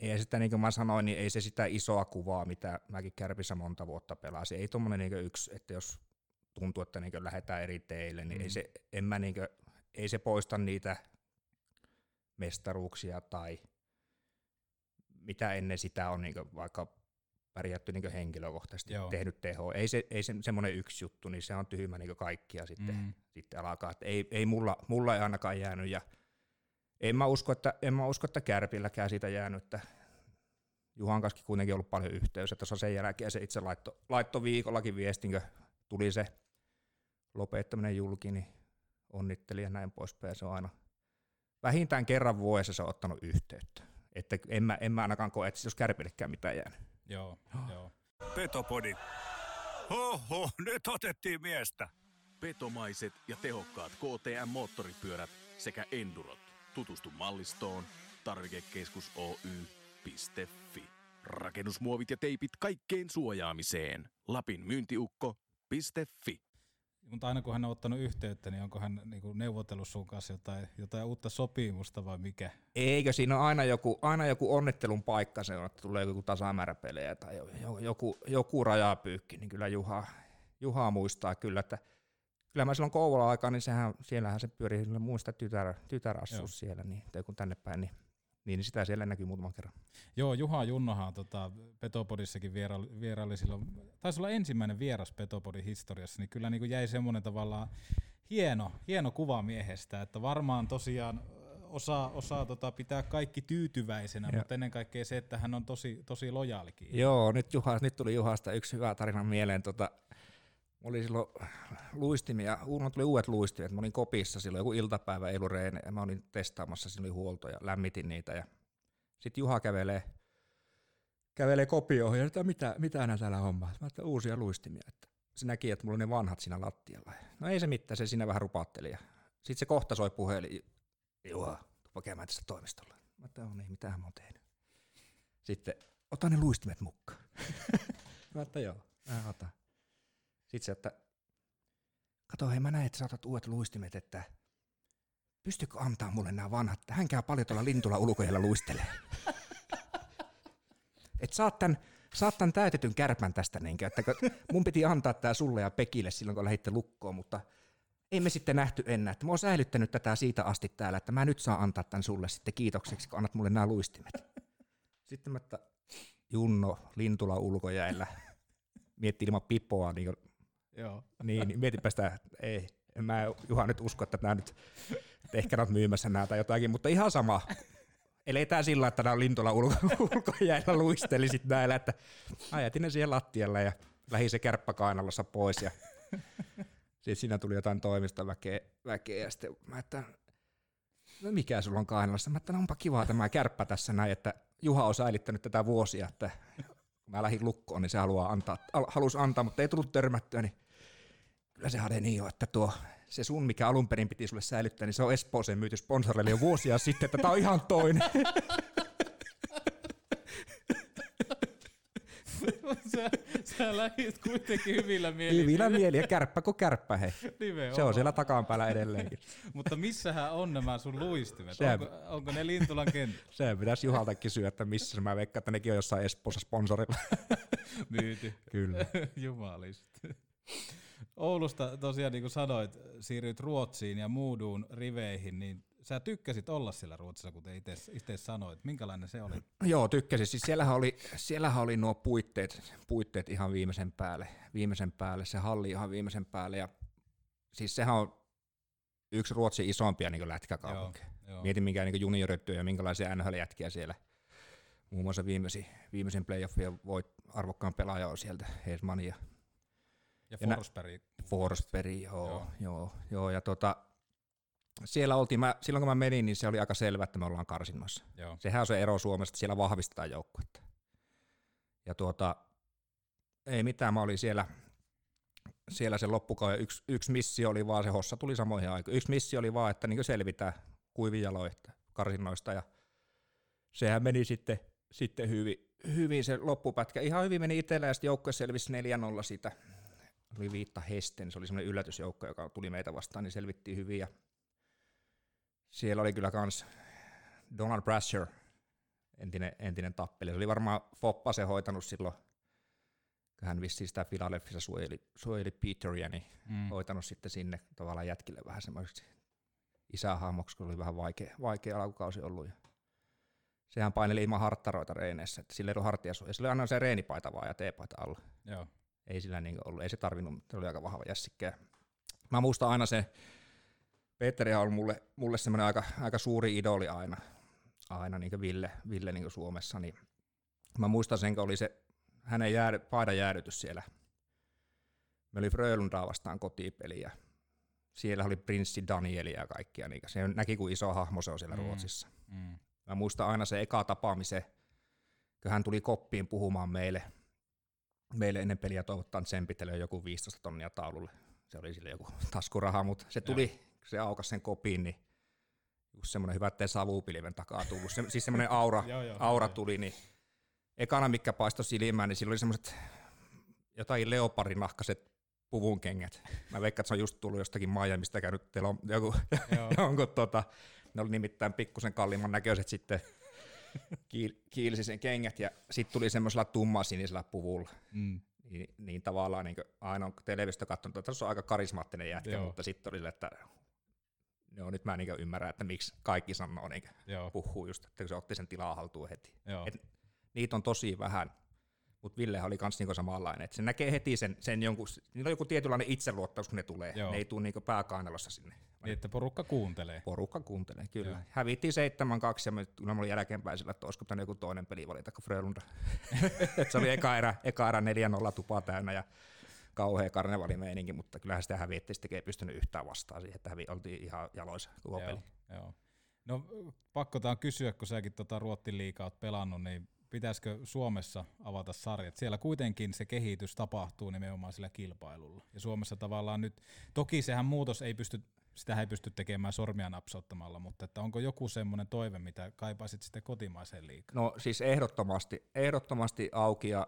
ei sitä, niin kuin mä sanoin, niin ei se sitä isoa kuvaa, mitä mäkin Kärpissä monta vuotta pelasin. Ei tuommoinen niin yksi, että jos tuntuu, että niin lähdetään eri teille, niin, ei se poista niitä mestaruuksia tai mitä ennen sitä on niin vaikka pärjätty niin henkilökohtaisesti, joo, tehnyt tehoa. Ei se semmoinen yksi juttu, niin se on tyhmä niin kaikkia sitten alkaa. Että ei mulla ei ainakaan jäänyt. Ja En mä usko, että Kärpilläkään siitä jäänyt, että Juhan kanssa kuitenkin ollut paljon yhteys, että sen jälkeen se itse laitto viikollakin viestinkö, tuli se lopettaminen julki, niin onnitteli ja näin poispäin. Se on aina vähintään kerran vuodessa se on ottanut yhteyttä. Että en mä ainakaan koe, että jos Kärpillekään mitään jäänyt. Joo, joo. Petopodi. Hoho, nyt otettiin miestä. Petomaiset ja tehokkaat KTM-moottoripyörät sekä endurot. Tutustu mallistoon tarvikekeskus Oy.fi. Rakennusmuovit ja teipit kaikkeen suojaamiseen. Lapin myyntiukko.fi. Mutta aina kun hän on ottanut yhteyttä, niin onko hän niinku neuvotellut sun kanssa jotain uutta sopimusta vai mikä? Eikö siinä ole aina joku onnettelun paikka, se on, että tulee joku tasamääräpelejä tai joku rajapyykki, niin kyllä Juha muistaa kyllä, että kyllä mä silloin Kouvolan aikaan, niin siellähän se pyörii muista tytärassuus siellä, niin, tai kun tänne päin, niin sitä siellä näkyy muutaman kerran. Joo, Juha Junnohan Petopodissakin vieraili silloin, taisi olla ensimmäinen vieras Petopodin historiassa, niin kyllä niin kuin jäi semmoinen tavallaan hieno kuva miehestä, että varmaan tosiaan osaa pitää kaikki tyytyväisenä, joo, mutta ennen kaikkea se, että hän on tosi lojaalikin. Joo, nyt tuli Juhasta yksi hyvä tarina mieleen, oli silloin luistimia, tuli uudet luistimet, mä olin kopissa silloin joku iltapäivä eilureen, ja mä olin testaamassa, siinä oli huolto ja lämmitin niitä, ja sitten Juha kävelee kopioon, ja että mitä nää täällä hommaa, mä ajattelin uusia luistimia, että se näki, että mulla oli ne vanhat siinä lattialla, no ei se mitään, se siinä vähän rupatteli, ja sitten se kohta soi puhelin, Juha, tupa käymään tässä toimistolla, mä ajattelin, no niin, mitähän mä oon tehnyt, sitten ota ne luistimet mukaan, mä ajattelin, joo, mä otan. Sitten se, että kato, hei, mä näen, että sä otat uudet luistimet, että pystykö antaa mulle nämä vanhat? Hän käy paljon tuolla Lintulan ulkoilla luistelee. Että saat tän täytetyn kärpän tästä, niinkö, että mun piti antaa tää sulle ja Pekille silloin, kun lähditte lukkoon, mutta ei me sitten nähty enää. Että mä oon säilyttänyt tätä siitä asti täällä, että mä nyt saan antaa tän sulle sitten kiitokseksi, kun annat mulle nämä luistimet. Sitten mä, että Junno Lintulan ulkojäillä mietti ilman pipoa, niin joo. Niin, mietinpä sitä, ei, mä Juha nyt usko, että nämä nyt, että ehkä olet myymässä nämä tai jotakin, mutta ihan sama. Eli tää sillä, että nämä on Lintolan ulkojäällä luistelisit näillä, että ajatin ne siihen lattialle ja lähi se kärppä kainalossa pois ja sitten siinä tuli jotain toimistoväkeä ja sitten mä, että no mikä sulla on kainalossa? Mä, että onpa kiva tämä kärppä tässä näin, että Juha on säilyttänyt tätä vuosia, että kun mä lähdin lukkoon, niin se halusi antaa, mutta ei tullut törmättyä, niin kyllä se hade niin on, että se sun, mikä alun perin piti sulle säilyttää, niin se on Espooseen myyty sponsoreille jo vuosia sitten, että tää on ihan toinen. Sä lähdit kuitenkin hyvillä mielin. Hyvillä mielin ja kärppä kuin kärppä he. Nimenomaan. Se on siellä takanpäällä edelleenkin. Mutta missähän on nämä sun luistimet? Onko ne Lintulan kentällä? Se pitäisi Juhalta kysyä, että missä mä veikkaan, että nekin on jossain Espoossa sponsorilla. Myyty. Kyllä. Jumalista. Oulusta tosiaan, niin kuin sanoit, siirryit Ruotsiin ja Mooduun riveihin, niin sä tykkäsit olla siellä Ruotsissa, kuten itse sanoit. Minkälainen se oli? Joo, tykkäsin. Siis siellähän oli nuo puitteet ihan viimeisen päälle, se halli ihan viimeisen päälle. Ja siis sehän on yksi Ruotsin isompia niin lätkäkaupunkeja. Mietin minkä niin juniorityö ja minkälaisia NHL-jätkiä siellä. Muun muassa viimeisen playoffin arvokkaan pelaaja on sieltä, Hedmania. Ja Forsberg, joo. Ja siellä oltiin, silloin kun mä menin, niin se oli aika selvä, että me ollaan karsinnassa. Joo. Sehän on se ero Suomesta, siellä vahvistetaan joukkuetta. Ja ei mitään, mä olin siellä sen loppukauden, yksi missio oli vaan, se Hossa tuli samoihin aikoihin, yksi missio oli vaan, että niin selvitään kuivin jaloin karsinnoista, ja sehän meni sitten hyvin se loppupätkä. Ihan hyvin meni itsellä, ja sitten joukkue selvisi 4-0 sitä. Oli Viitta Hesten, se oli semmoinen yllätysjoukko, joka tuli meitä vastaan, niin selvittiin hyvin. Ja siellä oli kyllä kans Donald Brashear, entinen tappeli. Se oli varmaan Foppasen hoitanut silloin, kun hän vissiin sitä Philadelphia suojeli Peteria, niin hoitanut sitten sinne tavallaan jätkille vähän semmoiseksi isähahmoksi, kun oli vähän vaikea alkukausi ollut. Ja sehän paineli ilman harttaroita reineissä, että sillä ei ollut hartiasuoja. Sillä oli aina se reenipaita vaan ja teepaita alla. Joo. Ei sillä niin ollut, ei se tarvinnut, mutta se oli aika vahva jässikkä. Mä muistan aina se, Petteri on mulle semmoinen aika suuri idoli aina niin kuin Ville niin kuin Suomessa. Niin mä muistan sen, kun oli se hänen paidan jäädytys siellä. Me oli Frölundaa vastaan kotipeliä. Siellä oli prinssi Danielia ja kaikkia. Niin se näki, kuin iso hahmo se on siellä Ruotsissa. Mä muistan aina se eka tapaamisen, kun hän tuli koppiin puhumaan meille ennen peliä toivottaan tsempitellä joku 15 tonnia taululle. Se oli sille joku taskuraha, mutta se tuli, kun se aukasi sen kopiin, niin just semmoinen hyvä, ettei savupilven takaa tullut. Siis semmoinen aura tuli, niin ekana mikä paistoi silmään, niin sillä oli semmoiset jotain leoparinahkaiset puvunkengät. Mä veikkaan, että se on just tullut jostakin Miamista käynyt teillä on joku, ne oli nimittäin pikkusen kalliimman näköiset sitten. Kiilsi sen kengät ja sitten tuli semmoisella tumma-sinisellä puvulla. Niin tavallaan niin aina on televisiosta katsonut, että se on aika karismaattinen jätkä, mutta sitten oli sille, että nyt mä niin ymmärrän, että miksi kaikki sanoo, niin puhuu just, että se otti sen tilaa haltuun heti. Niitä on tosi vähän, mutta Villehän oli kans niin samanlainen, että se näkee heti sen jonkun, niillä on joku tietynlainen itseluottaus, kun ne tulee, ne ei tule niin pääkainalossa sinne. Niin, että porukka kuuntelee. Porukka kuuntelee, kyllä. Joo. Hävittiin 7-2 ja mä olin jälkeenpäin sillä, että olisiko tänne joku toinen peli valita kuin Frölunda. Se oli eka erä 4-0 tupaa täynnä ja kauhea karnevaalimeininki, mutta kyllähän sitä hävittiin, sitten ei pystynyt yhtään vastaan siihen, että oltiin ihan jaloissa koko peli. Joo. No pakko tämä kysyä, kun säkin Ruotsin liigaa oot pelannut, niin pitäisikö Suomessa avata sarjat? Siellä kuitenkin se kehitys tapahtuu nimenomaan sillä kilpailulla. Ja Suomessa tavallaan nyt, toki sehän muutos ei pysty tekemään sormia napsauttamalla, mutta että onko joku semmoinen toive, mitä kaipaisit sitten kotimaiseen liigaan? No siis ehdottomasti auki ja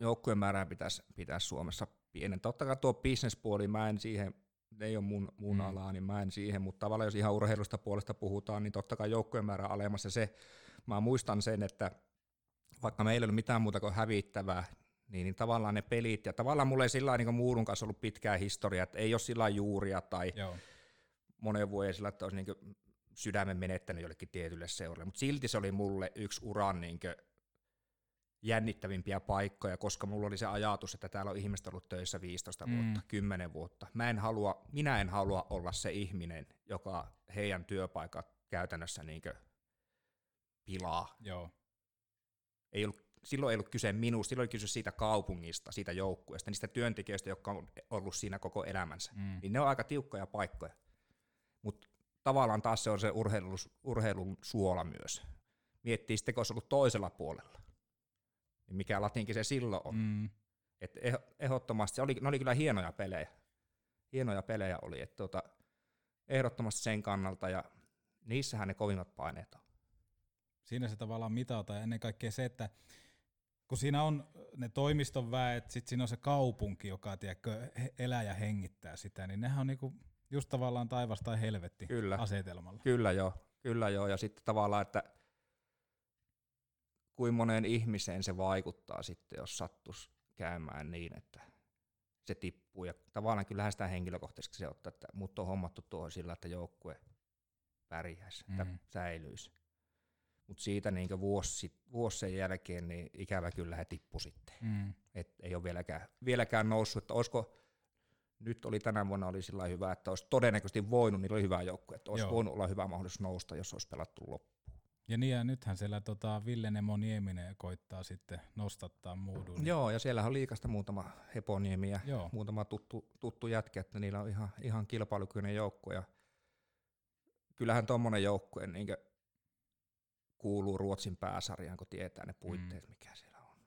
joukkueen määrää pitäisi Suomessa pienen. Totta kai tuo bisnespuoli, mä en siihen, ei ole mun alaa, niin mä en siihen, mutta tavallaan jos ihan urheilusta puolesta puhutaan, niin totta kai joukkueen määrä on alemmassa. Se, mä muistan sen, että vaikka meillä ei ole mitään muuta kuin hävittävää, niin tavallaan ne pelit, ja tavallaan mulla ei sillä niin Muurun kanssa ollut pitkää historiaa, että ei ole sillä juuria tai monen vuoden sillä, että olisi niin sydämen menettänyt jollekin tietylle seuralle, mutta silti se oli mulle yksi uran niin jännittävimpiä paikkoja, koska mulla oli se ajatus, että täällä on ihmiset ollut töissä 15 vuotta, 10 vuotta. Minä en halua olla se ihminen, joka heidän työpaikat käytännössä niin pilaa. Joo. Silloin ei ollut kyse minusta, silloin oli kyse siitä kaupungista, siitä joukkueesta, niistä työntekijöistä, jotka on ollut siinä koko elämänsä. Niin ne on aika tiukkoja paikkoja, mutta tavallaan taas se on se urheilun suola myös. Miettii sitten, kun olisi ollut toisella puolella, niin mikä latinki se silloin on. Et ehdottomasti, ne oli kyllä hienoja pelejä oli, että ehdottomasti sen kannalta, ja niissähän ne kovimmat paineet on. Siinä se tavallaan mitataan, ennen kaikkea se, että kun siinä on ne toimiston väet, sitten siinä on se kaupunki, joka tiedätkö, elää ja hengittää sitä, niin nehän on niinku just tavallaan taivas tai helvetti kyllä. asetelmalla. Kyllä joo, ja sitten tavallaan, että kuinka moneen ihmiseen se vaikuttaa sitten, jos sattuisi käymään niin, että se tippuu. Ja tavallaan kyllähän sitä henkilökohtaisesti se ottaa, että mut on hommattu tuohon sillä, että joukkue pärjäisi, että säilyisi. Mutta siitä niin vuosi sen jälkeen niin ikävä kyllä he tippu sitten. Et ei ole vieläkään noussut, että olisiko, nyt oli tänä vuonna oli sillä hyvä, että olisi todennäköisesti voinut, niin oli hyvä joukkue, että olisi voinut olla hyvä mahdollisuus nousta, jos olisi pelattu loppuun. Ja niin, ja nythän siellä Ville Nemo Nieminen koittaa sitten nostattaa muudun. Joo, ja siellä on liikasta muutama Heponiemi ja muutama tuttu jätkä, että niillä on ihan kilpailukykyinen joukko. Ja kyllähän tuommoinen joukkue niin kuuluu Ruotsin pääsarjaan, kun tietää ne puitteet, mikä siellä on.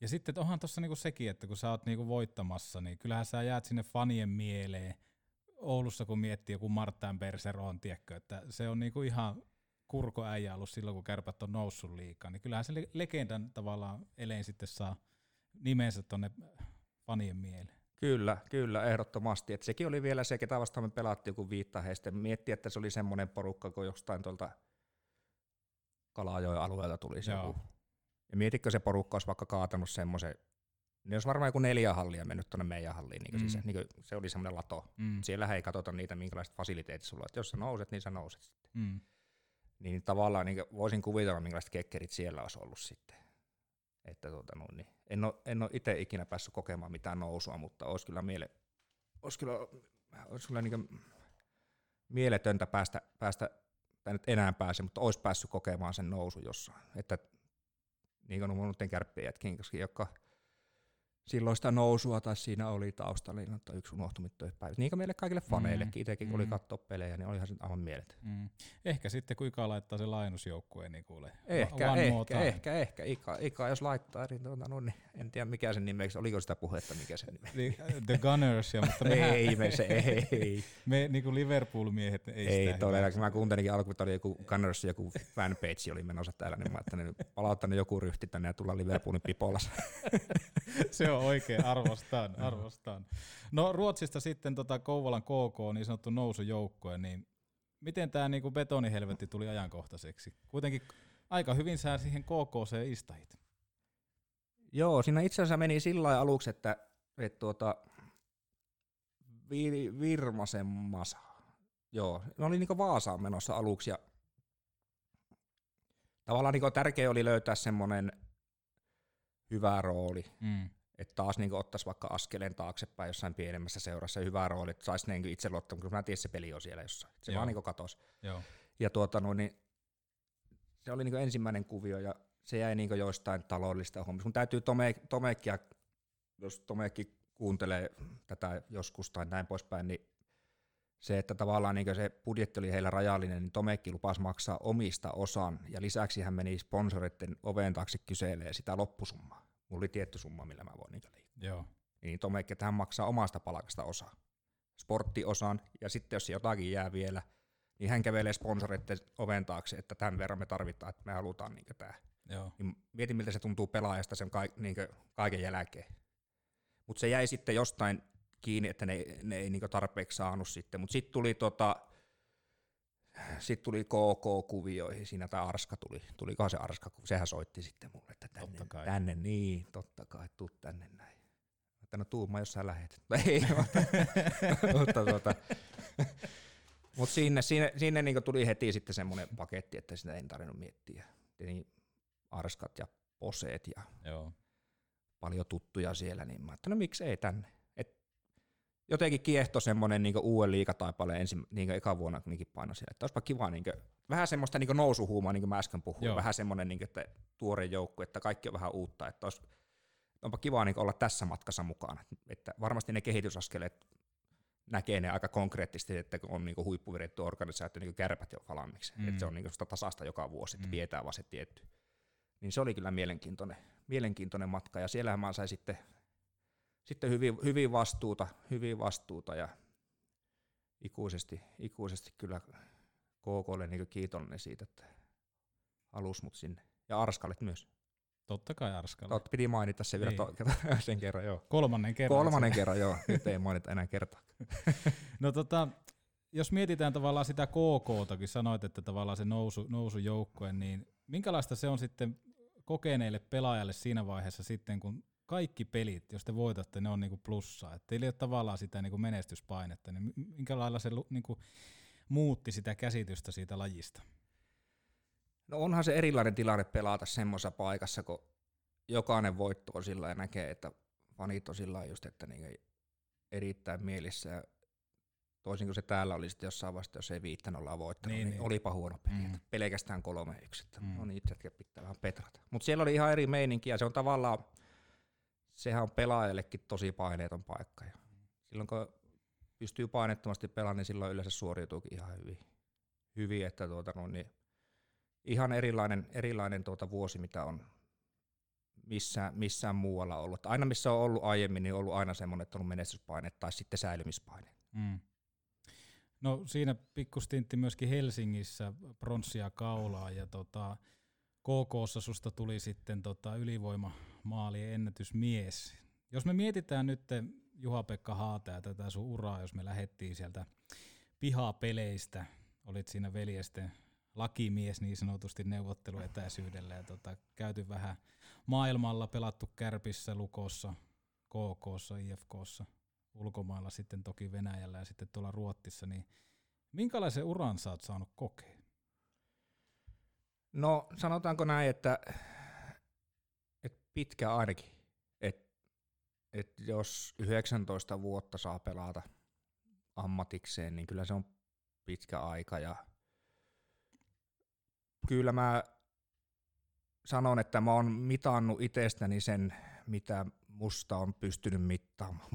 Ja sitten onhan tuossa niinku sekin, että kun sä oot niinku voittamassa, niin kyllähän sä jäät sinne fanien mieleen. Oulussa kun miettii joku Martin Berseron, tiedätkö, että se on niinku ihan kurkoäijä ollut silloin, kun Kärpät on noussut liikaa, niin kyllähän se legendan tavallaan elein sitten saa nimensä tuonne fanien mieleen. Kyllä, ehdottomasti. Et sekin oli vielä se, ketä vastaan me pelattiin, kun viittaheista. Miettii, että se oli semmoinen porukka, kun jostain tuolta Kalajoen alueelta tuli se joku. Ja mietitkö se porukka olisi vaikka kaatanut semmoisen, ne olisi varmaan joku 4 hallia mennyt tuonne meidän halliin, niin siis, niin se oli semmoinen lato. Siellä ei katsota niitä, minkälaiset fasiliteetit sulla on, että jos sä nouset, niin sä nouset sitten. Niin tavallaan niin voisin kuvitella, minkälaiset kekkerit siellä olisi ollut sitten. Että niin. En ole itse ikinä päässyt kokemaan mitään nousua, mutta olisi kyllä, olisi kyllä mieletöntä päästä tai nyt enää pääse, mutta olisi päässyt kokemaan sen nousu jossain. Että niin kuin muuten Kärppien jätkin, koska silloin sitä nousua tai siinä oli taustalla, niin että yksi unohtumittoihin päivät. Niin kuin meille kaikille faneillekin, itsekin kun oli katsoa pelejä, niin olihan se aivan mieletön. Ehkä sitten kuinka laittaa se lainusjoukkueen, niin kuulee. Ehkä, jos laittaa, niin, en tiedä mikä sen nimeksi, oliko sitä puhetta, mikä sen nimeksi. The Gunners, mutta ei. Me niin kuin Liverpool-miehet ei todellakaan. Mä kuuntelinkin alkuun, että oli joku Gunners, joku fanpage oli menossa täällä, niin mä ajattelin, palauttaa ne joku ryhti tänne ja tulla Liverpoolin pipolassa. Se on oikein, arvostan. No Ruotsista sitten Kouvolan KK, niin sanottu nousujoukkue, niin miten tämä niinku betonihelvetti tuli ajankohtaiseksi? Kuitenkin aika hyvin sä siihen KK:seen istahit. Joo, siinä itse asiassa meni sillä lailla aluksi, että Virmasen Masa. Joo, ne oli niinku Vaasaan menossa aluksi ja tavallaan niinku tärkeä oli löytää semmoinen hyvä rooli. Että taas niin ottaisi vaikka askeleen taaksepäin jossain pienemmässä seurassa hyvää rooli, että saisi niin itse luottamaan, kun mä tiedän, se peli on siellä jossain. Se vaan niin katosi. Ja niin, se oli niin ensimmäinen kuvio ja se jäi niin joistain taloudellista hommista. Mun täytyy Tomekia, jos Tomekki kuuntelee tätä joskus tai näin poispäin, niin se, että tavallaan niin se budjetti oli heillä rajallinen, niin Tomekki lupasi maksaa omista osan ja lisäksi hän meni sponsoreiden oven taakse kyselee sitä loppusummaa. Mulla oli tietty summa, millä mä voin niitä liikkua. Niin Tomekki, että hän maksaa omasta palkasta osaa, sporttiosan, ja sitten jos jotakin jää vielä, niin hän kävelee sponsoreiden oven taakse, että tämän verran me tarvitaan, että me halutaan niin tämä. Niin mietin, miltä se tuntuu pelaajasta sen kaiken jälkeen. Mutta se jäi sitten jostain kiinni, että ne ei niin tarpeeksi saanut sitten. Mutta sitten tuli, tuli KK-kuvioihin siinä, tai Arska tuli. Tulikohan se Arska, sehän soitti sitten mulle, että tänne niin, totta kai, tuu tänne näin. Että no tuu, mä jos sä lähet. Ei, mutta sinne niinku tuli heti sitten semmoinen paketti, että sitä ei tarvinnut miettiä. Tietenkin Arskat ja Poseet ja paljon tuttuja siellä, niin mä ajattelin, no miksi ei tänne. Jotenkin kiehto semmoinen niinku uuden liigataipaleen niinku eka vuonna niinkin paino siellä. Että olisipa kiva niinku, vähän semmoista niinku nousuhuumaa, niin kuin mä äsken puhuin. Vähän semmoinen niinku, että tuore joukko, että kaikki on vähän uutta. Että onpa kiva niinku olla tässä matkassa mukana. Että varmasti ne kehitysaskeleet näkee ne aika konkreettisesti, että on niinku huippuviretty organisaatio, niinku Kärpät jo valmiiksi. Että se on niinku sitä tasasta joka vuosi, että pidetään vaan se tietty. Niin se oli kyllä mielenkiintoinen matka. Ja siellähän mä sain sitten hyvin vastuuta ja ikuisesti kyllä KK:lle niin kiitollinen siitä, että halusi mut sinne. Ja Arskalle myös. Totta kai Arskanen. Piti mainita se vielä sen kerran, joo. Kolmannen kerran, joo. Nyt ei mainita enää kertaa. No jos mietitään tavallaan sitä KK:takin, sanoit, että tavallaan se nousujoukkue, niin minkälaista se on sitten kokeneille pelaajalle siinä vaiheessa sitten, kun kaikki pelit, jos te voitatte, ne on niinku plussaa. Et teillä ei ole tavallaan sitä niinku menestyspainetta. Niin minkä lailla se niinku muutti sitä käsitystä siitä lajista? No onhan se erilainen tilanne pelata semmoisessa paikassa, kun jokainen voitto on sillä ja näkee, että fanit on sillä just, että niinku erittäin mielissä. Ja toisin kuin se täällä oli sitten jossain vasta, jos ei 5-0 voittanut, niin olipa huono peli. Mm. Pelkästään 3-1. No niin, itse pitää vähän petrata. Mutta siellä oli ihan eri meininki ja se on tavallaan, sehän on pelaajallekin tosi paineeton paikka. Ja silloin kun pystyy painettomasti pelaamaan, niin silloin yleensä suoriutuukin ihan hyvin että niin ihan erilainen vuosi, mitä on missään muualla ollut. Aina missä on ollut aiemmin, niin on ollut aina semmoinen, että on menestyspaine tai sitten säilymispaine. Mm. No siinä pikkustintti myöskin Helsingissä, pronssia kaulaa ja KK:ssa susta tuli sitten ylivoimamaalien ennätysmies. Jos me mietitään nyt Juha-Pekka Haataja tätä sun uraa, jos me lähdettiin sieltä pihapeleistä, olit siinä veljesten lakimies niin sanotusti neuvotteluetäisyydellä ja käyty vähän maailmalla, pelattu Kärpissä, Lukossa, KK:ssa, IFK:ssa, ulkomailla sitten toki Venäjällä ja sitten tuolla Ruotsissa, niin minkälaisen uran sä oot saanut kokea? No sanotaanko näin, että pitkä ainakin, että jos 19 vuotta saa pelata ammatikseen, niin kyllä se on pitkä aika ja kyllä mä sanon, että mä oon mitannut itsestäni sen, mitä musta on pystynyt mittaamaan.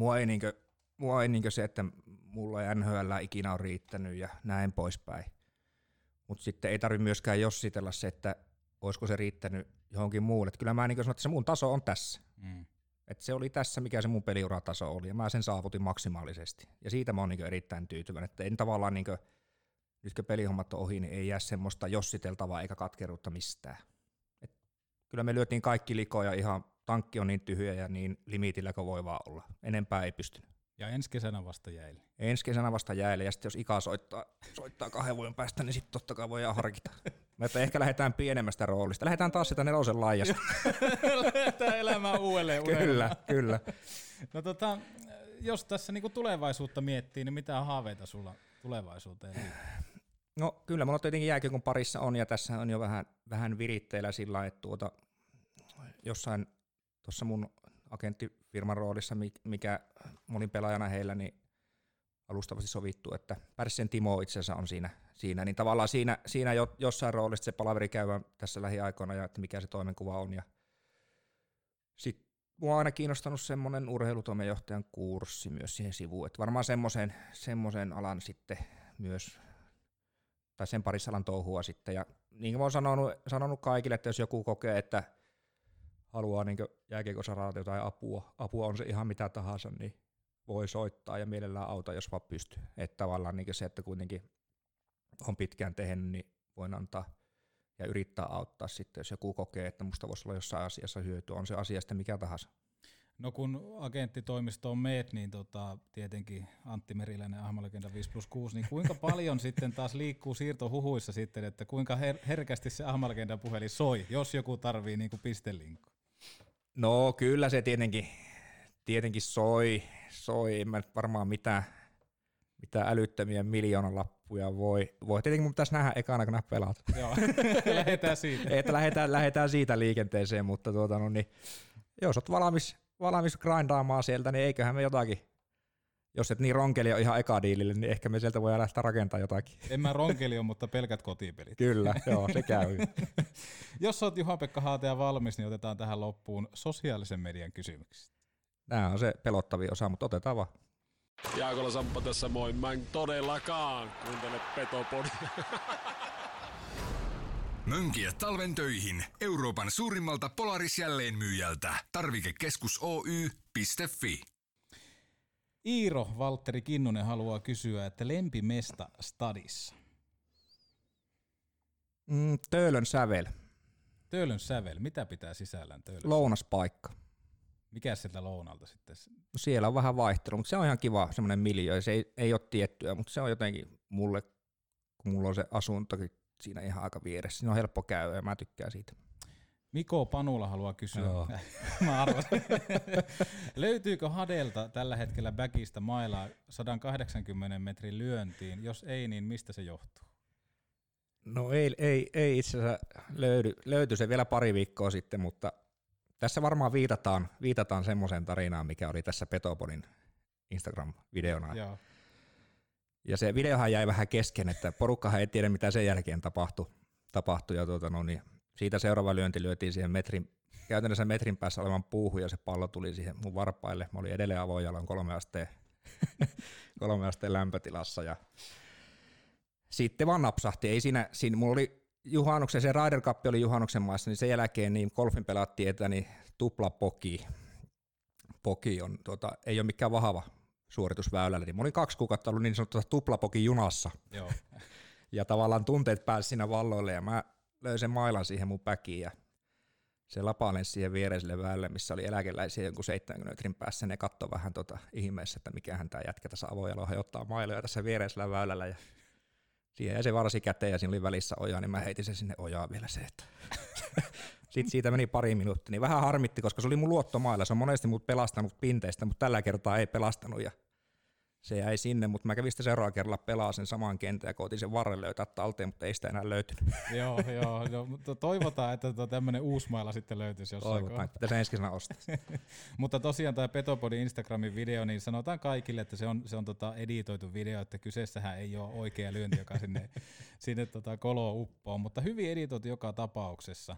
Mua ei se, että mulla ei NHL:ää ikinä ole riittänyt ja näin poispäin. Mutta sitten ei tarvitse myöskään jossitella se, että olisiko se riittänyt johonkin muulle. Et kyllä mä niin sanoin, että se mun taso on tässä. Mm. Et se oli tässä, mikä se mun peliurataso oli, ja mä sen saavutin maksimaalisesti. Ja siitä mä oon niin erittäin tyytyväinen. Että en tavallaan, niin kuin, nyt kun pelihommat on ohi, niin ei jää semmoista jossiteltavaa eikä katkeruutta mistään. Et kyllä me lyötiin kaikki likoja, ihan tankki on niin tyhjä ja niin limitillä kuin voi vaan olla. Enempää ei pystynyt. Ja ensi kesänä vasta jäille, ja sitten jos Ika soittaa 2 vuoden päästä, niin sitten totta kai voidaan harkita. Mutta ehkä lähdetään pienemmästä roolista. Lähdetään taas sitä 4 laajasta. Lähdetään elämään uudelleen. Kyllä. No jos tässä niinku tulevaisuutta miettii, niin mitä haaveita sulla tulevaisuuteen? No kyllä, mulla on tietenkin jääkiekon parissa on, ja tässä on jo vähän viritteillä sillä, että jossain tuossa mun agenttifirman roolissa, mikä olin pelaajana heillä, niin alustavasti sovittu, että Pärssinen Timo itse asiassa on siinä. Niin tavallaan siinä jossain roolissa se palaveri käydään tässä lähiaikoina, ja että mikä se toimenkuva on. Ja sit mua on aina kiinnostanut semmoinen urheilutoimenjohtajan kurssi myös siihen sivuun, että varmaan semmoisen alan sitten myös, tai sen parissa alan touhua sitten. Ja niin kuin mä oon sanonut kaikille, että jos joku kokee, että haluaa niin jääkiekosaralta jotain apua on se ihan mitä tahansa, niin voi soittaa ja mielellään auta, jos vaan pystyy. Että tavallaan niin se, että kuitenkin on pitkään tehnyt, niin voin antaa ja yrittää auttaa sitten, jos joku kokee, että musta voisi olla jossain asiassa hyötyä, on se asia sitten mikä tahansa. No kun agenttitoimistoon meet, niin tietenkin Antti Meriläinen, Ahmalegenda 5+6, niin kuinka paljon sitten taas liikkuu siirtohuhuissa sitten, että kuinka herkästi se Ahmalegenda puhelin soi, jos joku tarvii niin kuin pistelinkku? No kyllä se tietenkin soi, en mä varmaan mitä älyttömiä miljoonalappuja voi. Tietenkin mun pitäisi nähdä ekana, kun nää pelaat. Joo, lähdetään siitä. Että lähdetään siitä liikenteeseen, mutta niin, jos oot valmis grindaamaan sieltä, niin eiköhän me jotakin, jos et niin ronkeli on ihan eka diilille, niin ehkä me sieltä voidaan lähteä rakentamaan jotakin. En mä ronkeli on, mutta pelkät kotipelit. Kyllä, joo, se käy. Jos olet Juha-Pekka Haataja valmis, niin otetaan tähän loppuun sosiaalisen median kysymykset. Nämä on se pelottavin osa, mutta otetaan vaan. Jaakola Samppa tässä, moi. Mä en todellakaan kuuntele Petopodia. Mönkiä talven töihin. Euroopan suurimmalta Polaris-jälleenmyyjältä. Tarvikekeskus Oy.fi. Iiro Valtteri Kinnunen haluaa kysyä, että lempimesta stadissa? Töölön sävel. Töölön sävel, mitä pitää sisällään Töölön? Lounaspaikka. Mikä sieltä lounalta sitten? No siellä on vähän vaihtelua, mutta se on ihan kiva semmoinen miljöö. Se ei ole tiettyä, mutta se on jotenkin mulle, kun mulla on se asuntokin siinä ihan aika vieressä. Siinä on helppo käydä ja mä tykkään siitä. Miko Panula haluaa kysyä. Joo. Mä arvasin. Löytyykö Hadelta tällä hetkellä backista mailaa 180 metrin lyöntiin? Jos ei, niin mistä se johtuu? No ei itse asiassa löydy. Löytyi se vielä pari viikkoa sitten, mutta tässä varmaan viitataan semmoiseen tarinaan, mikä oli tässä Petopodin Instagram-videona. Joo. Ja se videohan jäi vähän kesken, että porukkahan ei tiedä, mitä sen jälkeen tapahtui ja siitä seuraava lyönti lyötiin siihen käytännössä metrin päässä olevan puuhun ja se pallo tuli siihen mun varpaille. Mä olin edelleen avojalan 3 asteen lämpötilassa ja sitten vaan napsahti. Ei siinä mulla oli juhannuksen, se Ryder Cup oli juhannuksen maassa, niin sen jälkeen niin golfin pelattiin etä, niin tuplapoki. Poki on, ei ole mikään vahava suoritus väylällä, niin mä olin 2 kuukautta ollut niin sanotusta tuplapoki junassa. Joo. Ja tavallaan tunteet pääsi siinä valloille ja mä löysin mailan siihen mun päkiin ja se lapailen siihen viereiselle väylälle, missä oli eläkeläisiä jonkun 70 metrin päässä, ne katsoi vähän ihmeessä, että mikähän tämä jätkä tässä avojaloa hajottaa mailoja tässä viereisellä väylällä ja siihen jäi se varsi käteen ja siinä oli välissä oja, niin mä heitin sen sinne ojaan vielä se, että sitten siitä meni pari minuuttia, niin vähän harmitti, koska se oli mun luottomailla, se on monesti mut pelastanut pinteistä, mutta tällä kertaa ei pelastanut ja se jäi sinne, mutta mä kävin sitä seuraavalla kerralla pelaa sen saman kentän ja koitin sen varren löytää talteen, mutta ei sitä enää löytynyt. Joo, mutta toivotaan, että tämmöinen uusmailla sitten löytyisi jossain kohtaa. Pitäisi ensi kesänä ostaa. Mutta tosiaan tämä Petopodin Instagramin video, niin sanotaan kaikille, että se on editoitu video, että kyseessähän ei ole oikea lyönti, joka sinne koloon uppoo, mutta hyvin editoitu joka tapauksessa.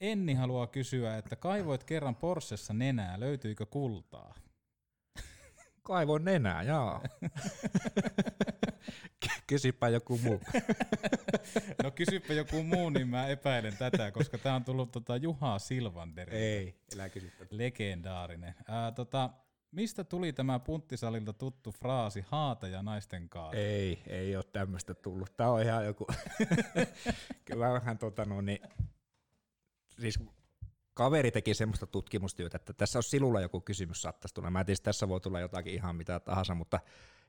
Enni haluaa kysyä, että kaivoit kerran Porschessa nenää, löytyykö kultaa? Kaivoin nenää, jaa. Kysypä joku muu, niin mä epäilen tätä, koska tää on tullut Juha Silvanderilta. Ei, elä kysypä. Legendaarinen. Mistä tuli tämä punttisalilta tuttu fraasi Haataja naisten kaari? Ei ole tämmöistä tullut. Tää on ihan joku... Kyllä vähän Kaveri teki semmoista tutkimustyötä, että tässä on silulla joku kysymys saattaisi tulla. Mä en tiedä, tässä voi tulla jotakin ihan mitä tahansa, mutta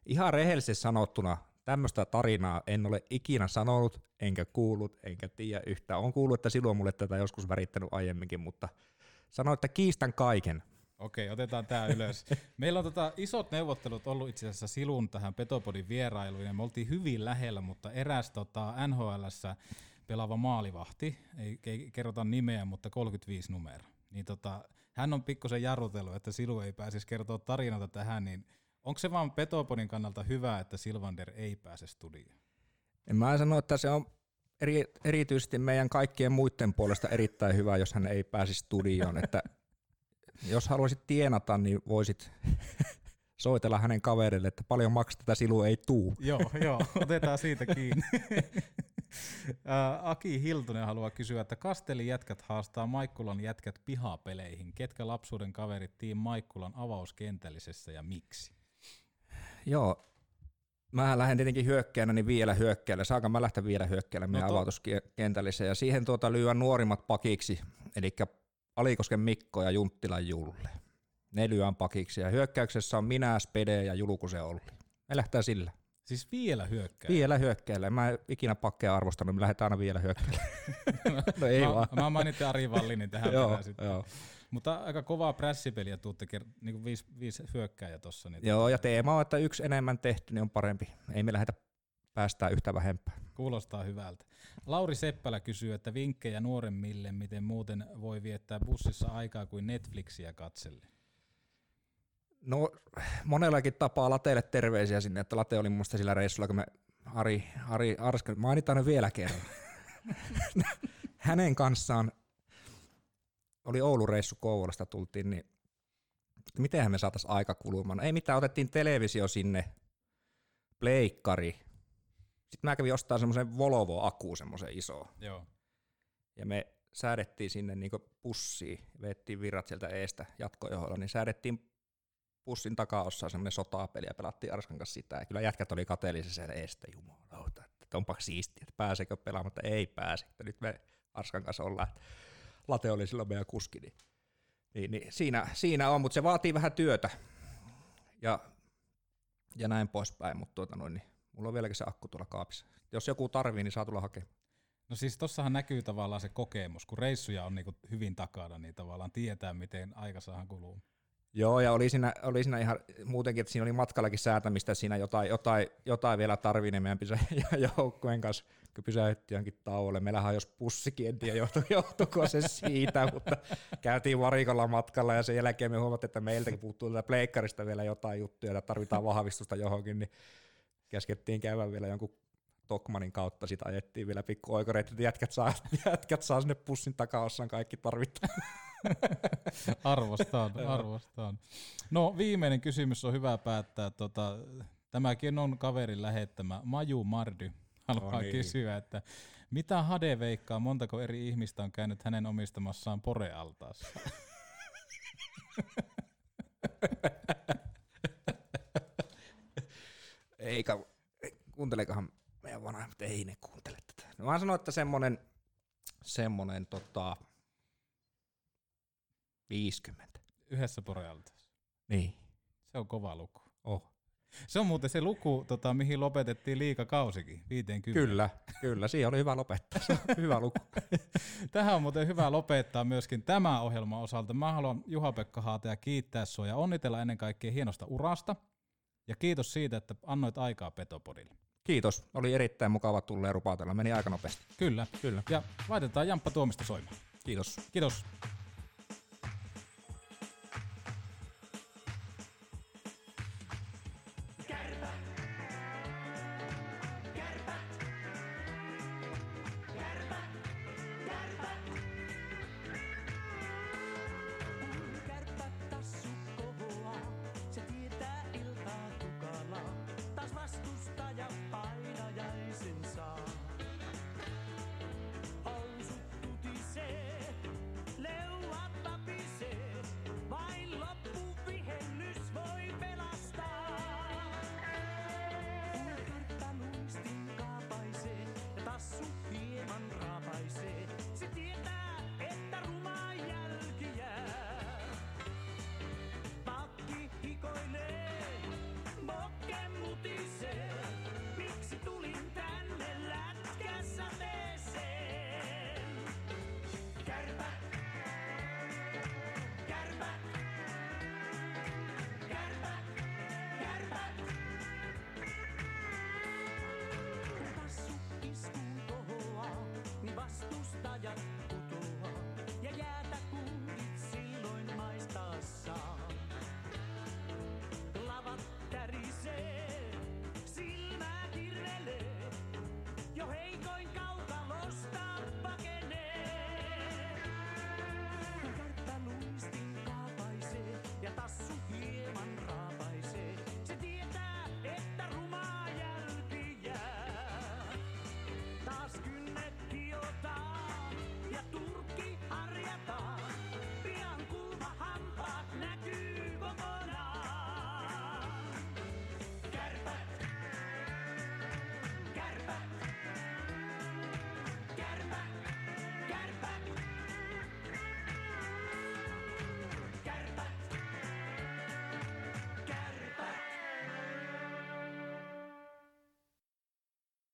ihan rehellisesti sanottuna tämmöistä tarinaa en ole ikinä sanonut, enkä kuullut, enkä tiedä yhtään. Olen kuullut, että silu on mulle tätä joskus värittänyt aiemminkin, mutta sanoin, että kiistän kaiken. Okei, otetaan tämä ylös. Meillä on isot neuvottelut ollut itse asiassa silun tähän Petopodin vierailuun, ja me oltiin hyvin lähellä, mutta eräs NHL:ssä pelaava maalivahti, ei kerrota nimeä, mutta 35 numero, niin hän on pikkusen jarrutellut, että silu ei pääsisi kertoa tarinoita tähän, niin onko se vaan Petopodin kannalta hyvä, että Silvander ei pääse studioon? Mä sanon, että se on erityisesti meidän kaikkien muiden puolesta erittäin hyvä, jos hän ei pääse studioon, että jos haluaisit tienata, niin voisit soitella hänen kaverille, että paljon maksaa tätä silua ei tuu. Joo, otetaan siitä kiinni. Aki Hiltunen haluaa kysyä, että Kastelin jätkät haastaa Maikkulan jätkät pihapeleihin. Ketkä lapsuuden kaverit Team Maikkulan avauskentällisessä ja miksi? Joo, mä lähden tietenkin hyökkäänä, niin vielä hyökkäillä. Saanko mä lähteä vielä hyökkäillä meidän avauskentälliseen? Ja siihen lyön nuorimmat pakiksi, eli Alikosken Mikko ja Junttilan Julle. Ne lyön pakiksi ja hyökkäyksessä on minä, Spede ja Julkusen Olli. Me lähtee sillä. Siis vielä hyökkäillä? Vielä hyökkäillä. Mä en ikinä pakkeja arvostanut, me lähdetään aina vielä hyökkäillä. No ei vaan. Mä mainitsin Ari Vallinin tähän perään sitten. Joo. Mutta aika kovaa prässipeliä tuutte, niin 5 hyökkääjä tuossa. Niin joo, ja teema on, että yksi enemmän tehty, niin on parempi. Ei me lähdetä päästään yhtä vähempään. Kuulostaa hyvältä. Lauri Seppälä kysyy, että vinkkejä nuoremmille, miten muuten voi viettää bussissa aikaa kuin Netflixiä katselle. No monellakin tapaa Lateelle terveisiä sinne, että Late oli minusta sillä reissulla, kun me Ari Arskanen, mainitaan ne vielä kerran. Hänen kanssaan oli Oulun reissu Kouvolasta tultiin, niin mitenhän me saataisiin aika kulumaan. Ei mitään, otettiin televisio sinne, pleikkari. Sitten mä kävin ostamaan semmoisen Volvo-akuun, semmoisen isoon. Joo. Ja me säädettiin sinne niin kuin pussiin, veettiin virrat sieltä eestä jatkojoholla, niin säädettiin pussin takaossaan semmoinen sotapeli ja pelattiin Arskan kanssa sitä. Ja kyllä jätkät oli kateellisessa eestä, jumalauta, että onpa siistiä, että pääseekö pelaamaan, mutta ei pääse. Nyt me Arskan kanssa ollaan. Late oli silloin meidän kuski, niin siinä on, mutta se vaatii vähän työtä ja näin poispäin, mutta niin mulla on vieläkin se akku tuolla kaapissa. Jos joku tarvii, niin saa tulla hakemaan. No siis tossahan näkyy tavallaan se kokemus, kun reissuja on niin hyvin takana, niin tavallaan tietää, miten aika saahan kuluu. Joo, ja oli siinä ihan muutenkin, että siinä oli matkallakin säätämistä, siinä jotain vielä tarvii, niin meidän joukkueen kanssa pysäyttiin jonkin tauolle. Meillähän jos pussikin, en tiedä johtuiko se siitä, mutta käytiin varikolla matkalla ja sen jälkeen me huomattiin, että meiltäkin puuttuu tätä pleikkarista vielä jotain juttuja, ja tarvitaan vahvistusta johonkin, niin käskettiin käydä vielä jonkun Tokmanin kautta, sit ajettiin vielä pikku oikoreita, että jätkät saa sinne pussin takaosaan kaikki tarvitaan. Arvostaan. No viimeinen kysymys on hyvä päättää. Tämäkin on kaverin lähettämä. Maju Mardy haluaa kysyä, että mitä Hade veikkaa, montako eri ihmistä on käynyt hänen omistamassaan porealtaassa? Eikä, kuunteleekohan meidän vanhemmat, ei ne kuuntele tätä. No vaan sanoin, että semmonen 50. Yhdessä porealtaassa. Niin. Se on kova luku. Oh. Se on muuten se luku, mihin lopetettiin liigakausikin, 50. Kyllä, siihen oli hyvä lopettaa. Hyvä luku. Tähän on muuten hyvä lopettaa myöskin tämän ohjelman osalta. Mä haluan Juha-Pekka Haataja kiittää sua ja onnitella ennen kaikkea hienosta urasta. Ja kiitos siitä, että annoit aikaa Petopodille. Kiitos. Oli erittäin mukava tulla ja rupautella. Meni aika nopeasti. Kyllä. Ja laitetaan Jamppa Tuomista soimaan. Kiitos. Vastustajat